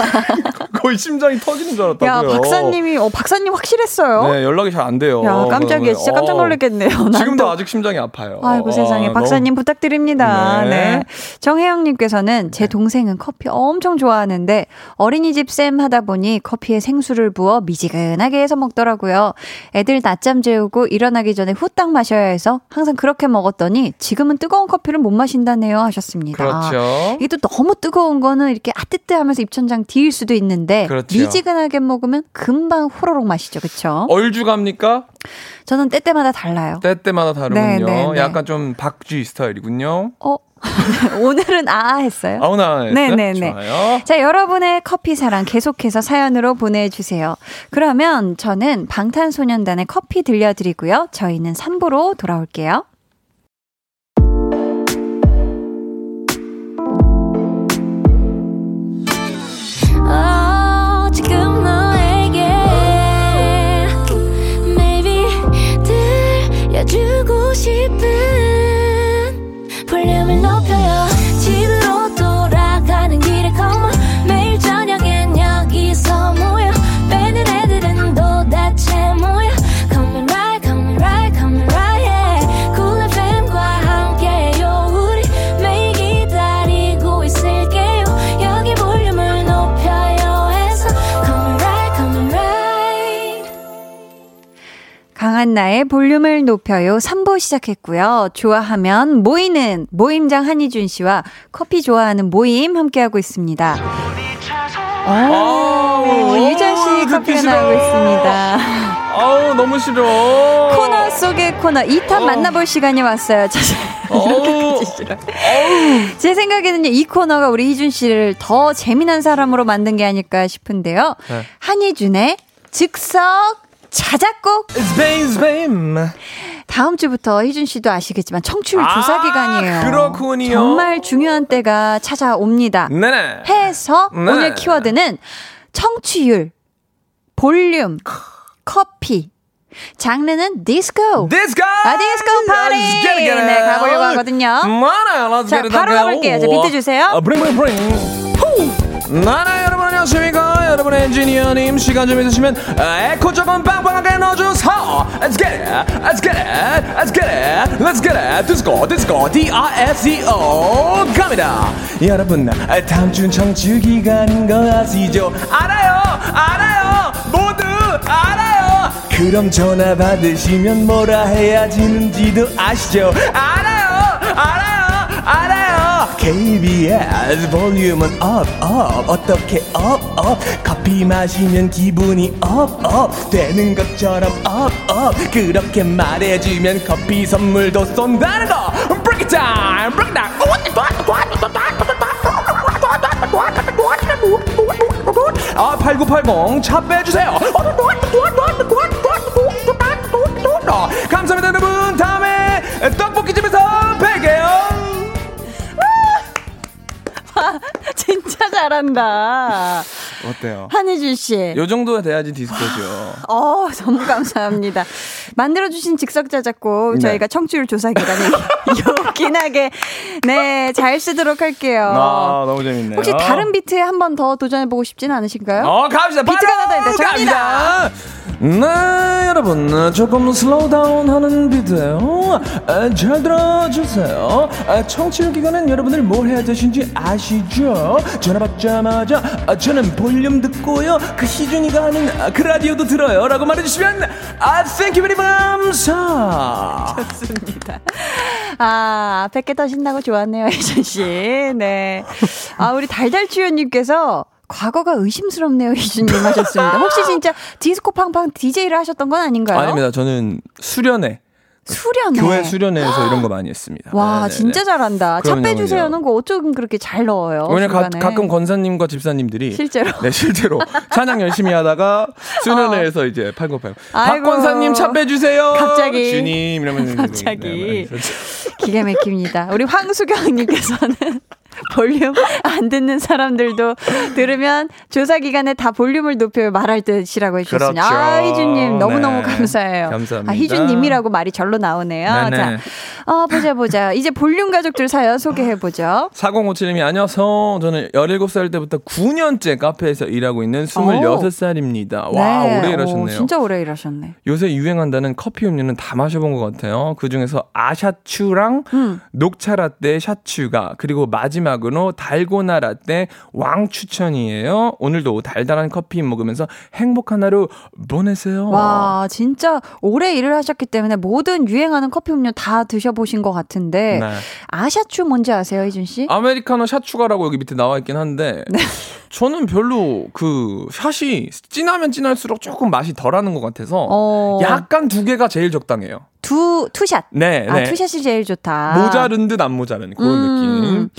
거의 심장이 터지는 줄 알았다고요. 야, 박사님이, 어, 박사님 확실했어요. 네, 연락이 잘 안 돼요. 야, 깜짝이야. 진짜 깜짝 놀랐겠네요. 어, 지금도 아직 심장이 아파요. 아이고, 어, 세상에. 박사님 너무... 부탁드립니다. 네. 네. 정혜영님께서는 제 동생은 커피 엄청 좋아하는데 어린이집 쌤 하다 보니 커피에 생수를 부어 미지근하게 해서 먹더라고요. 애들 낮잠 재우고 일어나기 전에 후딱 마셔야 해서 항상 그렇게 먹었더니 지금은 뜨거운 커피 커피를 못 마신다네요 하셨습니다. 그렇죠. 이게 또 너무 뜨거운 거는 이렇게 아뜨뜨하면서 입천장 뒤일 수도 있는데 그렇죠. 미지근하게 먹으면 금방 호로록 마시죠. 그렇죠? 얼죽합니까? 저는 때때마다 달라요. 때때마다 다르군요. 네, 네, 약간 네. 좀 박쥐 스타일이군요. 어? 오늘은 아아 했어요. 아, 오늘 아아 했어요? 네네네. 좋아요. 자, 여러분의 커피 사랑 계속해서 사연으로 보내주세요. 그러면 저는 방탄소년단의 커피 들려드리고요. 저희는 삼 부로 돌아올게요. 주고 싶은 볼륨을 높여요. 집으로 돌아가는 길에 come on. 매일 저녁엔 여기서 모여 빼는 애들은 도대체 뭐야. Come right, come right, come right yeah. Cool 에프엠과 함께요. 우리 매일 기다리고 있을게요. 여기 볼륨을 높여요 해서 come right, come right. 강한나의 볼륨을 높여요 삼 부 시작했고요. 좋아하면 모이는 모임장 한희준 씨와 커피 좋아하는 모임 함께하고 있니다. 유재 씨 커피가 나오고 있습니다. 아우 너무 싫어. 코너 속의 코너 이 탄 만나볼 시간이 왔어요. 이렇게까지 싫어. 제 생각에는요 이 코너가 우리 희준 씨를 더 재미난 사람으로 만든 게 아닐까 싶은데요. 네. 한희준의 즉석 자작곡 스페인 스페인 다음 주부터 희준 씨도 아시겠지만 청취율 아, 조사 기간이에요. 그렇군요. 정말 중요한 때가 찾아옵니다. 네네. 해서 네네. 오늘 키워드는 청취율, 볼륨, 커피. 장르는 디스코. 디스코. 아, 디스코 파티. 네, 가보려고 하거든요. 많아요. 자, 바로 가볼게요. 자, 비트 주세요. 아, 브링 브링 브링. 나나 여러분 안녕하십니까? 여러분 엔지니어님 시간 좀 해주시면 에코 조금 빵빵하게 넣어주세요. Let's get it, let's get it, let's get it, let's get it. 디스코, 디스코, D-I-S-C-O 갑니다. 여러분 다음 주 청취 기간인 거 아시죠? 알아요, 알아요, 모두 알아요. 그럼 전화 받으시면 뭐라 해야지는지도 아시죠? 알아요, 알아요, 알아요. 케이비에스 볼륨은 업 업 어떻게 업 업 커피 마시면 기분이 업 업 되는 것처럼 업 업 그렇게 말해주면 커피 선물도 쏜다는 거 Break it down Break it down 아, 팔구팔공 차 빼주세요. 감사합니다 여러분. 다음에 떡볶이집에서 뵐게요. 진짜 잘한다. 어때요? 한희준 씨. 요 정도가 돼야지 디스코죠. 어, 너무 감사합니다. 만들어주신 즉석 자작곡 네. 저희가 청취율 조사 기간에 요긴하게 네, 잘 쓰도록 할게요. 아, 너무 재밌네요. 혹시 다른 비트에 한 번 더 도전해보고 싶진 않으신가요? 어, 갑시다. 비트가 나다 이제 갑니다. 네, 여러분 조금 슬로우다운하는 비트예요. 아, 잘 들어주세요. 아, 청취율 기간은 여러분들 뭘 해야 되신지 아시죠? 전화 받자마자 아, 저는 볼륨 듣고요, 그 희준이가 하는 아, 그 라디오도 들어요 라고 말해주시면 아, 땡큐 베리 감사. 좋습니다. 아, 백 개 더 신나고 좋았네요, 희준씨. 네. 아, 우리 달달치유님께서 과거가 의심스럽네요, 희준님 하셨습니다. 혹시 진짜 디스코팡팡 디제이를 하셨던 건 아닌가요? 아닙니다. 저는 수련회. 수련회? 교회 수련회에서 이런 거 많이 했습니다. 와, 네네네. 진짜 잘한다. 차 빼주세요는 거 어쩜 그렇게 잘 넣어요? 왜냐면 가끔 권사님과 집사님들이 실제로 네, 실제로 찬양 열심히 하다가 수련회에서 어. 이제 팔고 팔고 박 권사님 차 빼주세요. 갑자기 주님 이러면 갑자기 네, 기가 막힙니다. 우리 황수경님께서는 볼륨 안 듣는 사람들도 들으면 조사 기간에 다 볼륨을 높여 말할 듯이라고 해주셨습니다. 그렇죠. 아, 희준님 너무너무 네. 감사해요. 감사합니다. 아, 희준님이라고 말이 절로 나오네요. 자, 어, 보자 보자. 이제 볼륨 가족들 사연 소개해보죠. 사공오칠님이 안녕하세요. 저는 열일곱 살 때부터 구 년째 카페에서 일하고 있는 스물여섯 살입니다. 오. 와, 네. 오래 일하셨네요. 오, 진짜 오래 일하셨네. 요새 유행한다는 커피 음료는 다 마셔본 것 같아요. 그중에서 아샤츄랑 음. 녹차라떼 샤츄가 그리고 마지막 으로 달고나 라떼 왕 추천이에요. 오늘도 달달한 커피 먹으면서 행복한 하루 보내세요. 와, 진짜 오래 일을 하셨기 때문에 모든 유행하는 커피 음료 다 드셔보신 것 같은데 네. 아샤추 뭔지 아세요, 희준 씨? 아메리카노 샷추가라고 여기 밑에 나와 있긴 한데 네. 저는 별로 그 샷이 진하면 진할수록 조금 맛이 덜하는 것 같아서 어... 약간 두 개가 제일 적당해요. 두, 투샷. 네, 아, 네. 투샷이 제일 좋다. 모자른 듯 안 모자른 그런 음, 느낌.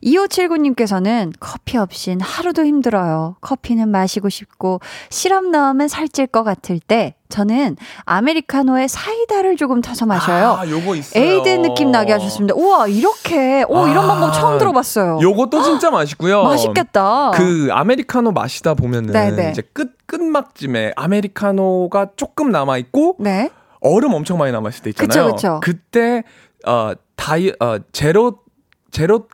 이오칠구님께서는 커피 없인 하루도 힘들어요. 커피는 마시고 싶고 시럽 넣으면 살찔 것 같을 때 저는 아메리카노에 사이다를 조금 타서 마셔요. 아, 요거 있어요. 에이드 느낌 나게 하셨습니다. 우와, 이렇게. 오, 아, 이런 방법 처음 들어봤어요. 요것도 진짜 맛있고요. 맛있겠다. 그 아메리카노 마시다 보면은 네네. 이제 끝, 끝막쯤에 아메리카노가 조금 남아있고 네. 얼음 엄청 많이 남았을 때 있잖아요. 그쵸, 그쵸. 그때 어, 다이 어, 제로 제로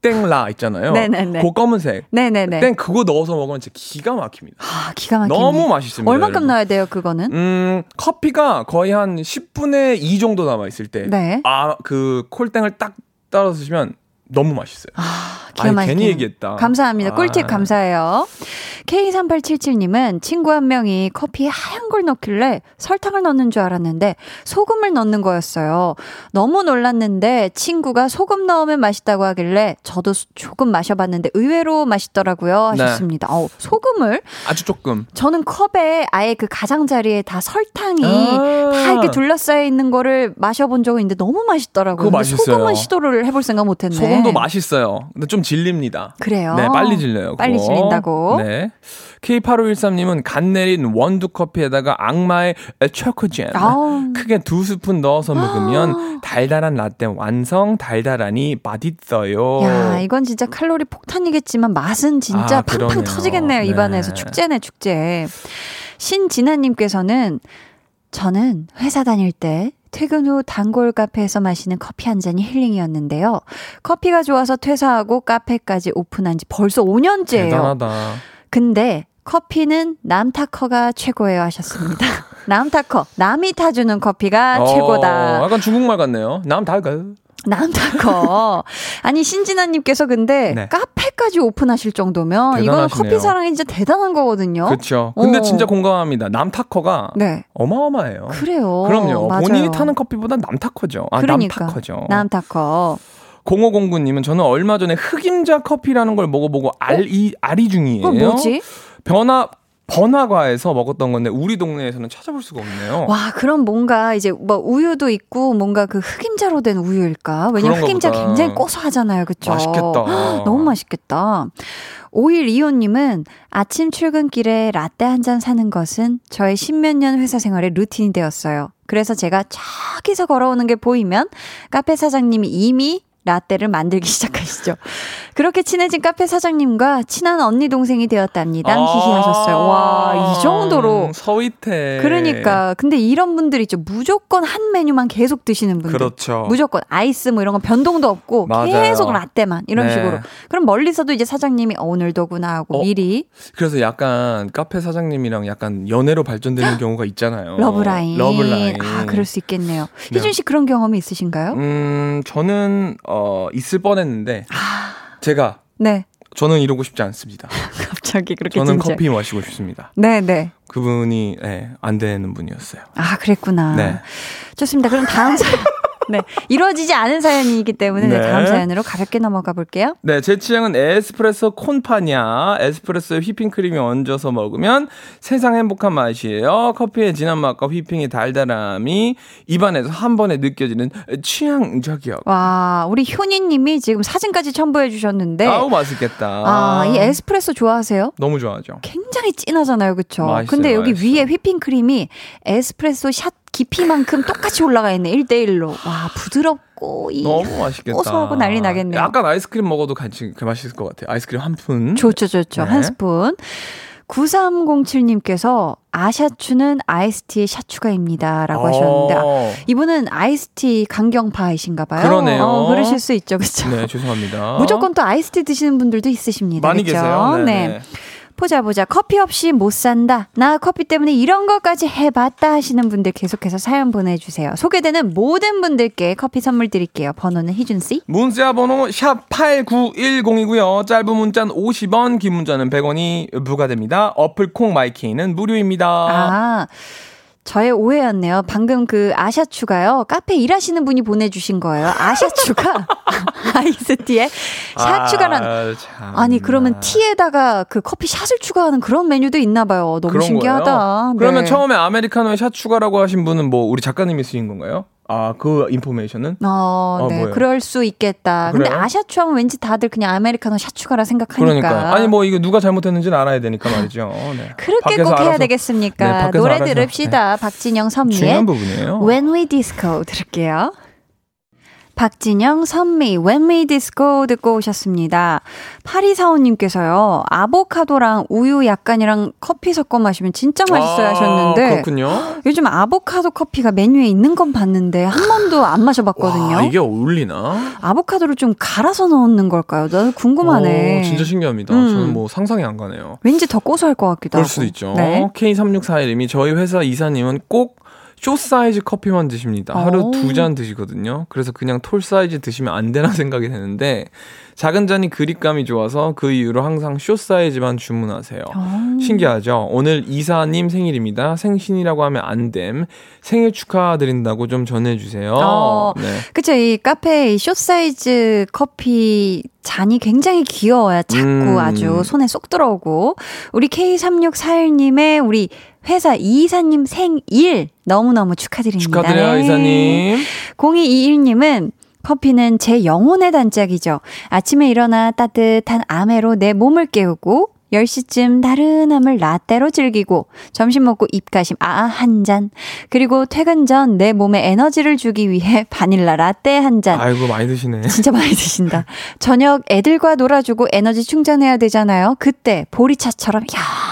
땡라 있잖아요. 네네네. 그 검은색. 네네네. 땡 그거 넣어서 먹으면 진짜 기가 막힙니다. 아, 기가 막힙니다. 너무 맛있습니다. 얼마큼 여러분. 넣어야 돼요, 그거는? 음, 커피가 거의 한 십분의 이 정도 남아 있을 때, 네. 아, 그 콜땡을 딱 따라 드시면. 너무 맛있어요. 아, 기가 막히네. 괜히 얘기했다. 감사합니다. 아. 꿀팁 감사해요. 케이 삼팔칠칠님은 친구 한 명이 커피에 하얀 걸 넣길래 설탕을 넣는 줄 알았는데 소금을 넣는 거였어요. 너무 놀랐는데 친구가 소금 넣으면 맛있다고 하길래 저도 조금 마셔봤는데 의외로 맛있더라고요 하셨습니다. 네. 어, 소금을? 아주 조금. 저는 컵에 아예 그 가장자리에 다 설탕이 아. 다 이렇게 둘러싸여 있는 거를 마셔본 적은 있는데 너무 맛있더라고요. 그거 맛있어요. 소금은 시도를 해볼 생각 못했네. 소금 도 맛있어요. 근데 좀 질립니다. 그래요? 네, 빨리 질려요. 그거. 빨리 질린다고. 네. 케이 팔오일삼님은 갓 내린 원두 커피에다가 악마의 초코잼 크게 두 스푼 넣어서 먹으면 아우. 달달한 라떼 완성. 달달하니 맛있어요. 야, 이건 진짜 칼로리 폭탄이겠지만 맛은 진짜 아, 팡팡 그러네요. 터지겠네요. 네. 입안에서 축제네 축제. 신진아님께서는 저는 회사 다닐 때 퇴근 후 단골 카페에서 마시는 커피 한 잔이 힐링이었는데요. 커피가 좋아서 퇴사하고 카페까지 오픈한 지 벌써 오 년째예요. 대단하다. 근데 커피는 남타커가 최고예요 하셨습니다. 남타커, 남이 타주는 커피가 어, 최고다. 약간 중국말 같네요. 남타커. 남타커. 아니, 신진아님께서 근데 네. 카페까지 오픈하실 정도면 대단하시네요. 이거는 커피 사랑이 진짜 대단한 거거든요. 그렇죠. 근데 오. 진짜 공감합니다. 남타커가 네. 어마어마해요. 그래요. 그럼요. 맞아요. 본인이 타는 커피보다 남타커죠. 아, 그러니까. 남타커죠. 남타커. 공오공구님은 저는 얼마 전에 흑임자 커피라는 걸 먹어보고 알이, 알이 중이에요. 어, 뭐지? 변화... 번화가에서 먹었던 건데 우리 동네에서는 찾아볼 수가 없네요. 와, 그럼 뭔가 이제 뭐 우유도 있고 뭔가 그 흑임자로 된 우유일까? 왜냐면 흑임자 보다. 굉장히 고소하잖아요. 그렇죠? 맛있겠다. 헉, 너무 맛있겠다. 오일이오님은 아침 출근길에 라떼 한 잔 사는 것은 저의 십몇 년 회사 생활의 루틴이 되었어요. 그래서 제가 저기서 걸어오는 게 보이면 카페 사장님이 이미 라떼를 만들기 시작하시죠. 그렇게 친해진 카페 사장님과 친한 언니 동생이 되었답니다. 아~ 히히하셨어요. 와, 이 정도로 서윗해. 그러니까 근데 이런 분들이 있죠. 무조건 한 메뉴만 계속 드시는 분들. 그렇죠. 무조건 아이스 뭐 이런 건 변동도 없고 맞아요. 계속 라떼만 이런 네. 식으로. 그럼 멀리서도 이제 사장님이 어, 오늘도구나 하고 어, 미리. 그래서 약간 카페 사장님이랑 약간 연애로 발전되는 경우가 있잖아요. 러브라인. 러브라인. 아, 그럴 수 있겠네요. 네. 희준 씨 그런 경험이 있으신가요? 음, 저는 어, 있을 뻔했는데 아... 제가 네. 저는 이러고 싶지 않습니다. 갑자기 그렇게 저는 진지해. 커피 마시고 싶습니다. 네, 네. 그분이 네, 안 되는 분이었어요. 아, 그랬구나. 네. 좋습니다. 그럼 다음 사연. 네, 이루어지지 않은 사연이기 때문에 네. 다음 사연으로 가볍게 넘어가 볼게요. 네, 제 취향은 에스프레소 콘파냐. 에스프레소에 휘핑크림이 얹어서 먹으면 세상 행복한 맛이에요. 커피의 진한 맛과 휘핑의 달달함이 입안에서 한 번에 느껴지는 취향 저격. 와, 우리 효니님이 지금 사진까지 첨부해 주셨는데. 아우, 맛있겠다. 아, 이 에스프레소 좋아하세요? 너무 좋아하죠. 굉장히 진하잖아요, 그렇죠? 근데 여기 맛있어. 위에 휘핑크림이 에스프레소 샷. 깊이만큼 똑같이 올라가 있네. 일 대일로. 와, 부드럽고 이 너무 맛있겠다. 고소하고 난리 나겠네요. 약간 아이스크림 먹어도 같이 맛있을 것 같아요. 아이스크림 한 푼. 좋죠, 좋죠. 네. 한 스푼. 구삼공칠님께서 아샤추는 아이스티의 샤추가입니다 라고 하셨는데 아, 이분은 아이스티 강경파이신가 봐요. 그러네요. 어, 그러실 수 있죠. 그렇죠. 네, 죄송합니다. 무조건 또 아이스티 드시는 분들도 있으십니다. 많이 그쵸? 계세요. 네네. 네. 보자 보자 커피 없이 못 산다. 나 커피 때문에 이런 것까지 해봤다 하시는 분들 계속해서 사연 보내주세요. 소개되는 모든 분들께 커피 선물 드릴게요. 번호는 희준씨 문자 번호 샵팔구일공이고요 짧은 문자는 오십 원, 긴 문자는 백 원이 부과됩니다. 어플 콩 마이케이는 무료입니다. 아, 저의 오해였네요. 방금 그 아샤추가요. 카페 일하시는 분이 보내주신 거예요. 아샤추가 아이스티에 샷추가라는. 아, 아니 그러면 티에다가 그 커피 샷을 추가하는 그런 메뉴도 있나 봐요. 너무 신기하다. 네. 그러면 처음에 아메리카노에 샷추가라고 하신 분은 뭐 우리 작가님이 쓰신 건가요? 아, 그 인포메이션은? 어, 아, 네. 뭐예요? 그럴 수 있겠다. 그래요? 근데 아샤추 하면 왠지 다들 그냥 아메리카노 샷추가라 생각하니까. 그러니까요. 아니, 뭐, 이거 누가 잘못했는지는 알아야 되니까 말이죠. 네. 그렇게 꼭 알아서, 해야 되겠습니까? 네, 노래 알아서. 들읍시다. 네. 박진영 선미의 중요한 부분이에요. When We Disco 들을게요. 박진영, 선미, When We Disco 듣고 오셨습니다. 파리사오님께서요. 아보카도랑 우유 약간이랑 커피 섞어 마시면 진짜 맛있어요 아, 하셨는데 그렇군요. 요즘 아보카도 커피가 메뉴에 있는 건 봤는데 한 번도 안 마셔봤거든요. 와, 이게 어울리나? 아보카도를 좀 갈아서 넣는 걸까요? 나도 궁금하네. 오, 진짜 신기합니다. 음. 저는 뭐 상상이 안 가네요. 왠지 더 고소할 것 같기도 하고. 그럴 수도 있죠. 네. 케이 삼육사일님이 저희 회사 이사님은 꼭 쇼 사이즈 커피만 드십니다. 하루 두 잔 드시거든요. 그래서 그냥 톨 사이즈 드시면 안 되나 생각이 되는데 작은 잔이 그립감이 좋아서 그 이후로 항상 쇼 사이즈만 주문하세요. 오. 신기하죠? 오늘 이사님 생일입니다. 생신이라고 하면 안 됨. 생일 축하드린다고 좀 전해주세요. 어, 네. 그쵸. 이 카페에 쇼 사이즈 커피 잔이 굉장히 귀여워요. 작고 음. 아주 손에 쏙 들어오고. 우리 케이 삼육사일님의 우리 회사 이사님 생일 너무너무 축하드립니다. 축하드려요, 이사님. 공이이일님은 커피는 제 영혼의 단짝이죠. 아침에 일어나 따뜻한 아메로 내 몸을 깨우고 열 시쯤 나른함을 라떼로 즐기고 점심 먹고 입가심 아아 한 잔 그리고 퇴근 전 내 몸에 에너지를 주기 위해 바닐라 라떼 한 잔. 아이고 많이 드시네. 진짜 많이 드신다. 저녁 애들과 놀아주고 에너지 충전해야 되잖아요. 그때 보리차처럼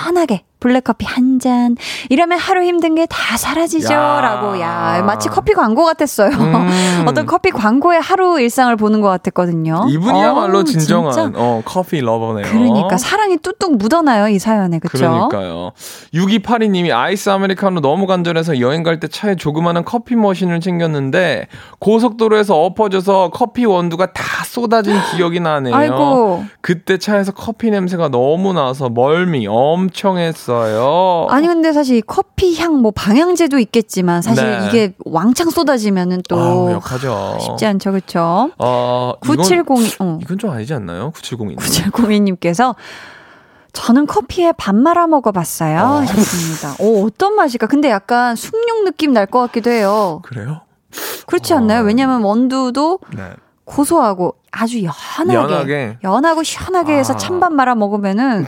연하게 블랙커피 한 잔 이러면 하루 힘든 게 다 사라지죠 야. 라고. 야, 마치 커피 광고 같았어요. 음. 어떤 커피 광고의 하루 일상을 보는 것 같았거든요. 이분이야말로 어, 진정한 진짜? 어, 커피 러버네요. 그러니까 사랑이 뚝뚝 묻어나요 이 사연에. 그쵸? 그러니까요. 육이팔이님이 아이스 아메리카노 너무 간절해서 여행 갈 때 차에 조그마한 커피 머신을 챙겼는데 고속도로에서 엎어져서 커피 원두가 다 쏟아진 기억이 나네요. 아이고. 그때 차에서 커피 냄새가 너무 나서 멀미 엄청 했어요. 아니 근데 사실 커피 향 뭐 방향제도 있겠지만 사실 네. 이게 왕창 쏟아지면은 또 아우, 역하죠. 쉽지 않죠. 그렇죠? 어, 구칠공이 이건, 어. 이건 좀 아니지 않나요? 구칠공이 구칠공이님께서 저는 커피에 밥 말아 먹어봤어요. 어. 하셨습니다. 오, 어떤 맛일까? 근데 약간 숭늉 느낌 날 것 같기도 해요. 그래요? 그렇지 어. 않나요? 왜냐하면 원두도 네. 고소하고 아주 연하게, 연하게 연하고 시원하게 해서 아. 찬밥 말아 먹으면은.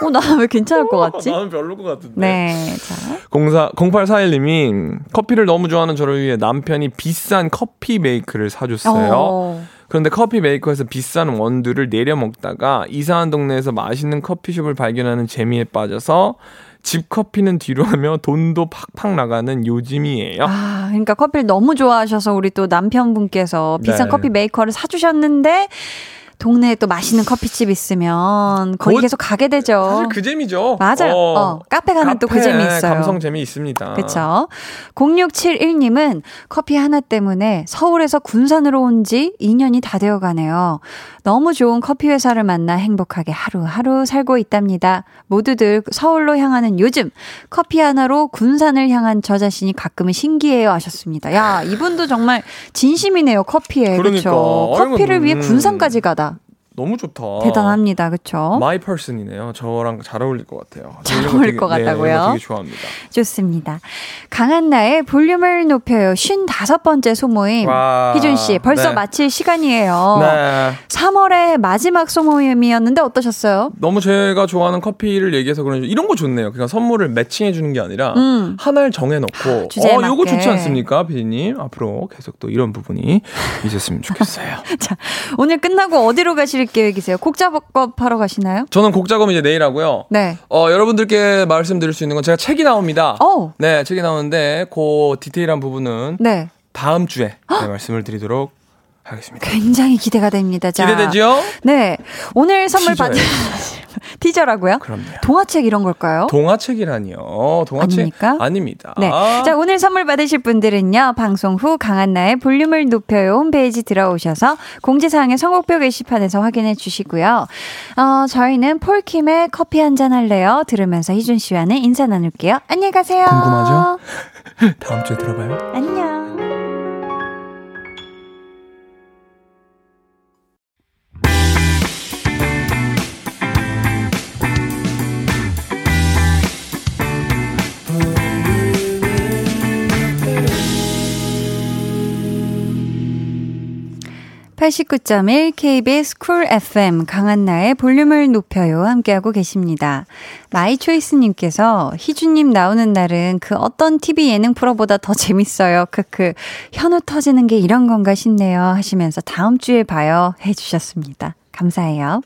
어, 나 왜 괜찮을 것 같지? 나는 별로일 것 같은데. 네. 자. 공팔사일님이 커피를 너무 좋아하는 저를 위해 남편이 비싼 커피 메이커를 사줬어요. 어. 그런데 커피 메이커에서 비싼 원두를 내려 먹다가 이사한 동네에서 맛있는 커피숍을 발견하는 재미에 빠져서 집 커피는 뒤로 하며 돈도 팍팍 나가는 요즘이에요. 아, 그러니까 커피를 너무 좋아하셔서 우리 또 남편분께서 비싼 네. 커피 메이커를 사주셨는데 동네에 또 맛있는 커피집 있으면 거기 곧, 계속 가게 되죠. 사실 그 재미죠. 맞아요. 어, 어, 카페 가면 또 그 재미 있어요. 감성 재미 있습니다. 그렇죠. 공육칠일 님은 커피 하나 때문에 서울에서 군산으로 온 지 이 년이 다 되어가네요. 너무 좋은 커피 회사를 만나 행복하게 하루하루 살고 있답니다. 모두들 서울로 향하는 요즘 커피 하나로 군산을 향한 저 자신이 가끔은 신기해요 하셨습니다. 야, 이분도 정말 진심이네요. 커피에. 그러니까. 그렇죠. 커피를 음. 위해 군산까지 가다. 너무 좋다. 대단합니다. 그렇죠? 마이 퍼슨이네요. 저랑 잘 어울릴 것 같아요. 잘 어울릴 것 네, 같다고요? 되게 좋아합니다. 좋습니다. 강한나의 볼륨을 높여요. 오십오 번째 소모임. 와, 희준 씨 벌써 네. 마칠 시간이에요. 네. 삼월의 마지막 소모임이었는데 어떠셨어요? 너무 제가 좋아하는 커피를 얘기해서 그런지 이런 거 좋네요. 그냥 선물을 매칭해 주는 게 아니라 음. 하나를 정해놓고 주제에 어, 맞게. 이거 좋지 않습니까? 피디님 앞으로 계속 또 이런 부분이 있었으면 좋겠어요. 자, 오늘 끝나고 어디로 가실 계획이세요? 곡 작업하러 가시나요? 저는 곡 작업 이제 내일 하고요. 네. 어, 여러분들께 말씀드릴 수 있는 건 제가 책이 나옵니다. 오. 네, 책이 나오는데 그 디테일한 부분은 네. 다음 주에 네, 말씀을 드리도록 하겠습니다. 굉장히 기대가 됩니다. 자, 기대되죠? 네. 오늘 선물 받으실 티저라고요? 그럼요. 동화책 이런 걸까요? 동화책이라니요. 동화책 아닙니까? 아닙니다. 네. 자, 오늘 선물 받으실 분들은요. 방송 후 강한나의 볼륨을 높여요 홈페이지 들어오셔서 공지사항의 선곡표 게시판에서 확인해 주시고요. 어, 저희는 폴킴의 커피 한잔 할래요 들으면서 희준 씨와는 인사 나눌게요. 안녕히 가세요. 궁금하죠? 다음 주에 들어봐요. 안녕. 팔십구 점 일 케이비에스 쿨 에프엠 강한나의 볼륨을 높여요 함께하고 계십니다. 마이초이스님께서 희준님 나오는 날은 그 어떤 티비 예능 프로보다 더 재밌어요. 크크 현우 터지는 게 이런 건가 싶네요 하시면서 다음 주에 봐요 해주셨습니다. 감사해요.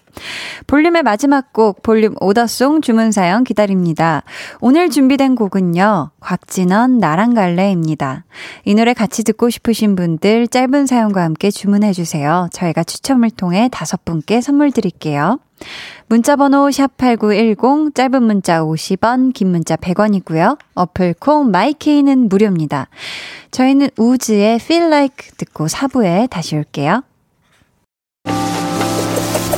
볼륨의 마지막 곡 볼륨 오더송 주문사연 기다립니다. 오늘 준비된 곡은요. 곽진원 나랑 갈래입니다. 이 노래 같이 듣고 싶으신 분들 짧은 사연과 함께 주문해 주세요. 저희가 추첨을 통해 다섯 분께 선물 드릴게요. 문자번호 샵팔구일공 짧은 문자 오십 원 긴 문자 백 원이고요. 어플 콩 마이케이는 무료입니다. 저희는 우즈의 Feel Like 듣고 사 부에 다시 올게요.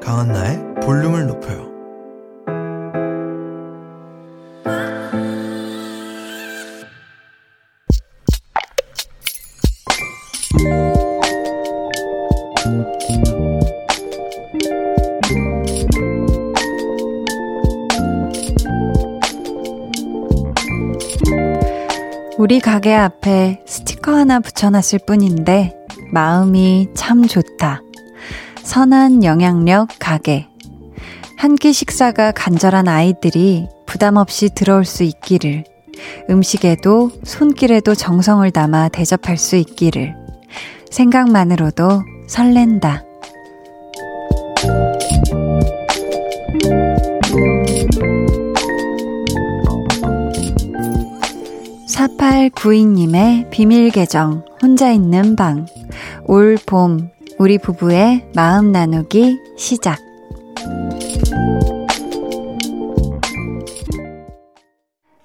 강한나의 볼륨을 높여요. 우리 가게 앞에 스티커 하나 붙여놨을 뿐인데 마음이 참 좋다. 선한 영향력 가게. 한 끼 식사가 간절한 아이들이 부담 없이 들어올 수 있기를. 음식에도 손길에도 정성을 담아 대접할 수 있기를. 생각만으로도 설렌다. 사팔구이 님의 비밀 계정 혼자 있는 방. 올 봄 우리 부부의 마음 나누기 시작.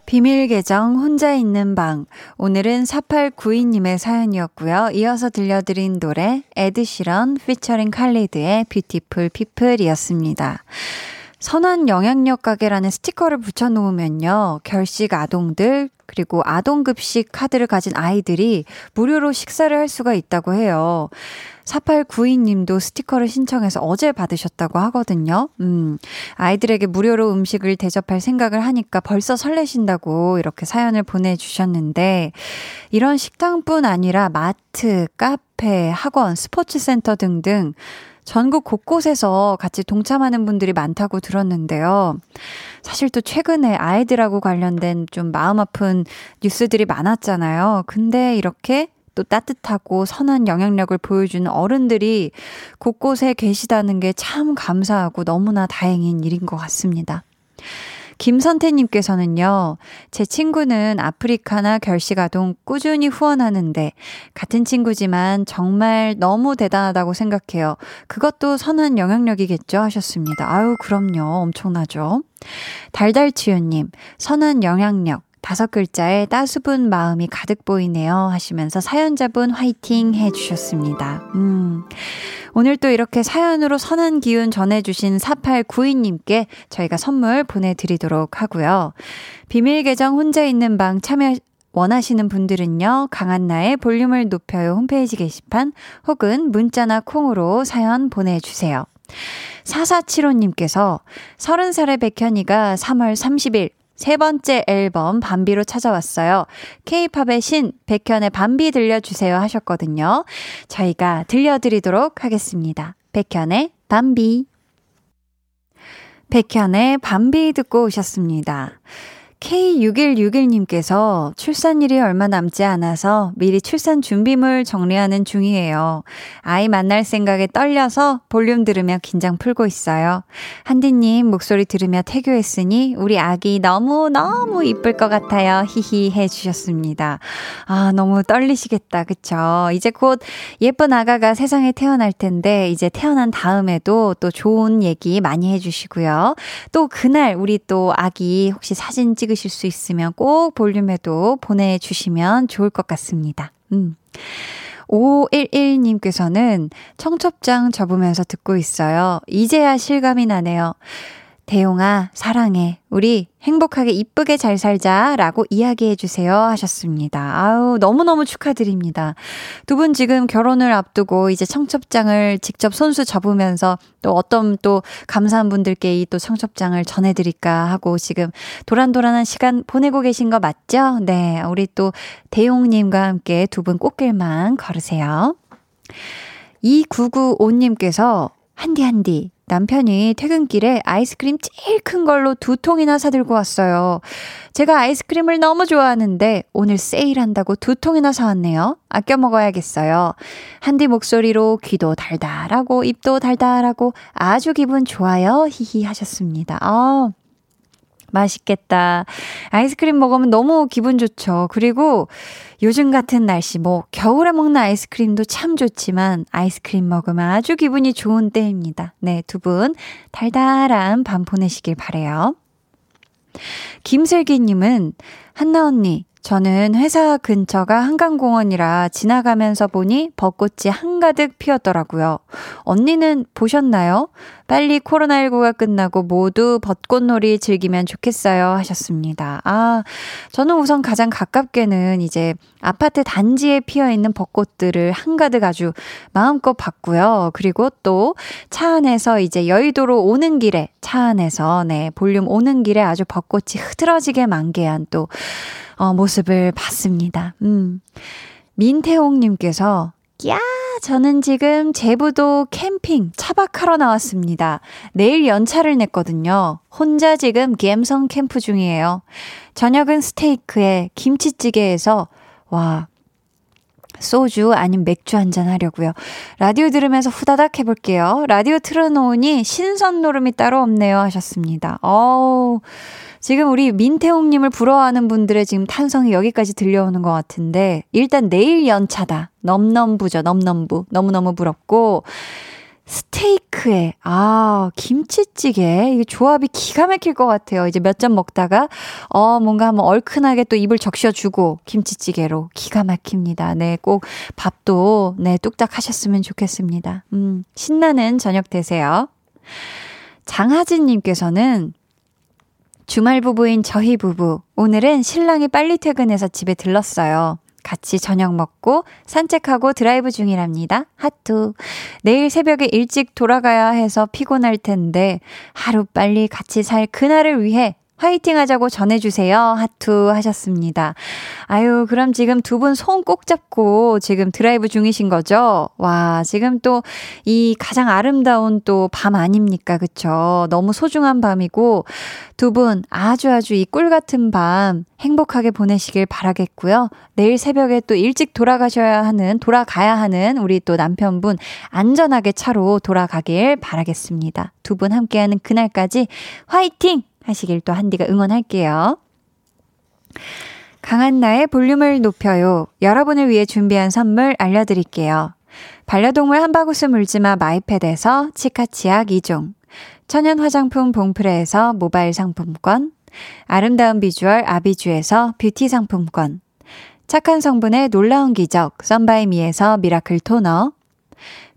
비밀 계정 혼자 있는 방. 오늘은 사팔구이 님의 사연이었고요. 이어서 들려드린 노래 에드시런 피처링 칼리드의 뷰티풀 피플이었습니다. 선한 영향력 가게라는 스티커를 붙여놓으면요, 결식 아동들 그리고 아동급식 카드를 가진 아이들이 무료로 식사를 할 수가 있다고 해요. 사팔구이 님도 스티커를 신청해서 어제 받으셨다고 하거든요. 음, 아이들에게 무료로 음식을 대접할 생각을 하니까 벌써 설레신다고 이렇게 사연을 보내주셨는데, 이런 식당뿐 아니라 마트, 카페, 학원, 스포츠센터 등등 전국 곳곳에서 같이 동참하는 분들이 많다고 들었는데요. 사실 또 최근에 아이들하고 관련된 좀 마음 아픈 뉴스들이 많았잖아요. 근데 이렇게 또 따뜻하고 선한 영향력을 보여주는 어른들이 곳곳에 계시다는 게 참 감사하고 너무나 다행인 일인 것 같습니다. 김선태님께서는요, 제 친구는 아프리카나 결식아동 꾸준히 후원하는데 같은 친구지만 정말 너무 대단하다고 생각해요. 그것도 선한 영향력이겠죠? 하셨습니다. 아유, 그럼요. 엄청나죠. 달달치유님, 선한 영향력 다섯 글자에 따스분 마음이 가득 보이네요 하시면서 사연자분 화이팅 해주셨습니다. 음, 오늘 또 이렇게 사연으로 선한 기운 전해주신 사팔구이 님께 저희가 선물 보내드리도록 하고요. 비밀 계정 혼자 있는 방 참여 원하시는 분들은요, 강한나의 볼륨을 높여요 홈페이지 게시판 혹은 문자나 콩으로 사연 보내주세요. 사사칠오 님께서 서른 살의 백현이가 삼월 삼십일 세 번째 앨범 밤비로 찾아왔어요. K-팝의 신 백현의 밤비 들려주세요 하셨거든요. 저희가 들려드리도록 하겠습니다. 백현의 밤비. 백현의 밤비 듣고 오셨습니다. 케이 육일육일 님께서 출산일이 얼마 남지 않아서 미리 출산 준비물 정리하는 중이에요. 아이 만날 생각에 떨려서 볼륨 들으며 긴장 풀고 있어요. 한디님 목소리 들으며 태교했으니 우리 아기 너무너무 이쁠 것 같아요. 히히 해주셨습니다. 아, 너무 떨리시겠다. 그쵸? 이제 곧 예쁜 아가가 세상에 태어날 텐데 이제 태어난 다음에도 또 좋은 얘기 많이 해주시고요. 또 그날 우리 또 아기 혹시 사진 찍 읽으실 수 있으면 꼭 볼륨에도 보내주시면 좋을 것 같습니다. 음. 오오일일 님께서는 청첩장 접으면서 듣고 있어요. 이제야 실감이 나네요. 대용아 사랑해, 우리 행복하게 이쁘게 잘 살자 라고 이야기해주세요 하셨습니다. 아우, 너무너무 축하드립니다. 두 분 지금 결혼을 앞두고 이제 청첩장을 직접 손수 접으면서 또 어떤 또 감사한 분들께 이 또 청첩장을 전해드릴까 하고 지금 도란도란한 시간 보내고 계신 거 맞죠? 네, 우리 또 대용님과 함께 두 분 꽃길만 걸으세요. 이구구오 님께서 한디 한디 남편이 퇴근길에 아이스크림 제일 큰 걸로 두 통이나 사들고 왔어요. 제가 아이스크림을 너무 좋아하는데 오늘 세일한다고 두 통이나 사왔네요. 아껴 먹어야겠어요. 한디 목소리로 귀도 달달하고 입도 달달하고 아주 기분 좋아요. 히히 하셨습니다. 아, 맛있겠다. 아이스크림 먹으면 너무 기분 좋죠. 그리고 요즘 같은 날씨, 뭐 겨울에 먹는 아이스크림도 참 좋지만 아이스크림 먹으면 아주 기분이 좋은 때입니다. 네, 두 분 달달한 밤 보내시길 바래요. 김슬기님은 한나 언니, 저는 회사 근처가 한강공원이라 지나가면서 보니 벚꽃이 한가득 피었더라고요. 언니는 보셨나요? 빨리 코로나십구가 끝나고 모두 벚꽃놀이 즐기면 좋겠어요 하셨습니다. 아, 저는 우선 가장 가깝게는 이제 아파트 단지에 피어있는 벚꽃들을 한가득 아주 마음껏 봤고요. 그리고 또 차 안에서 이제 여의도로 오는 길에 차 안에서 네, 볼륨 오는 길에 아주 벚꽃이 흐트러지게 만개한 또 어, 모습을 봤습니다. 음. 민태홍님께서 야, 저는 지금 제부도 캠핑 차박하러 나왔습니다. 내일 연차를 냈거든요. 혼자 지금 갬성 캠프 중이에요. 저녁은 스테이크에 김치찌개에서 와, 소주 아님 맥주 한잔 하려고요. 라디오 들으면서 후다닥 해볼게요. 라디오 틀어놓으니 신선 노름이 따로 없네요 하셨습니다. 어우, 지금 우리 민태홍님을 부러워하는 분들의 지금 탄성이 여기까지 들려오는 것 같은데, 일단 내일 연차다. 넘넘부죠. 넘넘부. 너무너무 부럽고, 스테이크에 아, 김치찌개, 이게 조합이 기가 막힐 것 같아요. 이제 몇 점 먹다가 어 뭔가 한번 얼큰하게 또 입을 적셔주고 김치찌개로 기가 막힙니다. 네, 꼭 밥도 네 뚝딱 하셨으면 좋겠습니다. 음, 신나는 저녁 되세요. 장하진님께서는 주말 부부인 저희 부부, 오늘은 신랑이 빨리 퇴근해서 집에 들렀어요. 같이 저녁 먹고 산책하고 드라이브 중이랍니다. 하트. 내일 새벽에 일찍 돌아가야 해서 피곤할 텐데 하루 빨리 같이 살 그날을 위해 화이팅 하자고 전해주세요. 하트 하셨습니다. 아유, 그럼 지금 두 분 손 꼭 잡고 지금 드라이브 중이신 거죠? 와, 지금 또 이 가장 아름다운 또 밤 아닙니까? 그쵸? 너무 소중한 밤이고 두 분 아주 아주 이 꿀 같은 밤 행복하게 보내시길 바라겠고요. 내일 새벽에 또 일찍 돌아가셔야 하는, 돌아가야 하는 우리 또 남편분 안전하게 차로 돌아가길 바라겠습니다. 두 분 함께하는 그날까지 화이팅! 하시길 또 한디가 응원할게요. 강한나의 볼륨을 높여요. 여러분을 위해 준비한 선물 알려드릴게요. 반려동물 한바구스 물지마 마이패드에서 치카치약 이 종, 천연 화장품 봉프레에서 모바일 상품권, 아름다운 비주얼 아비주에서 뷰티 상품권, 착한 성분의 놀라운 기적 썬바이미에서 미라클 토너,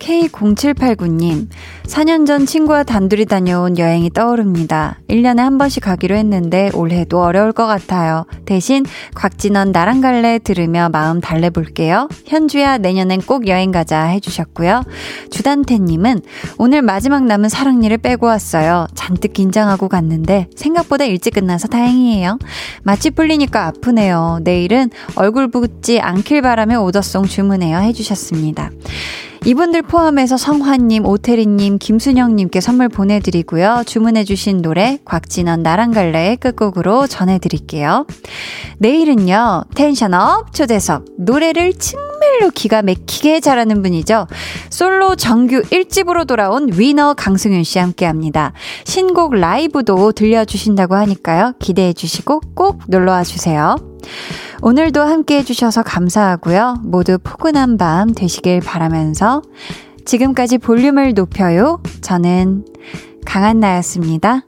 케이 공칠팔구 님, 사 년 전 친구와 단둘이 다녀온 여행이 떠오릅니다. 일 년에 한 번씩 가기로 했는데 올해도 어려울 것 같아요. 대신 곽진원 나랑 갈래 들으며 마음 달래볼게요. 현주야, 내년엔 꼭 여행 가자 해주셨고요. 주단태님은 오늘 마지막 남은 사랑니를 빼고 왔어요. 잔뜩 긴장하고 갔는데 생각보다 일찍 끝나서 다행이에요. 마취 풀리니까 아프네요. 내일은 얼굴 붓지 않길 바라며 오더송 주문해요 해주셨습니다. 이분들 포함해서 성환님, 오태리님, 김순영님께 선물 보내드리고요. 주문해주신 노래 곽진원 나랑 갈래의 끝곡으로 전해드릴게요. 내일은요, 텐션업 초대석, 노래를 정말로 기가 막히게 잘하는 분이죠. 솔로 정규 일 집으로 돌아온 위너 강승윤씨 함께합니다. 신곡 라이브도 들려주신다고 하니까요. 기대해주시고 꼭 놀러와주세요. 오늘도 함께해 주셔서 감사하고요. 모두 포근한 밤 되시길 바라면서 지금까지 볼륨을 높여요. 저는 강한나였습니다.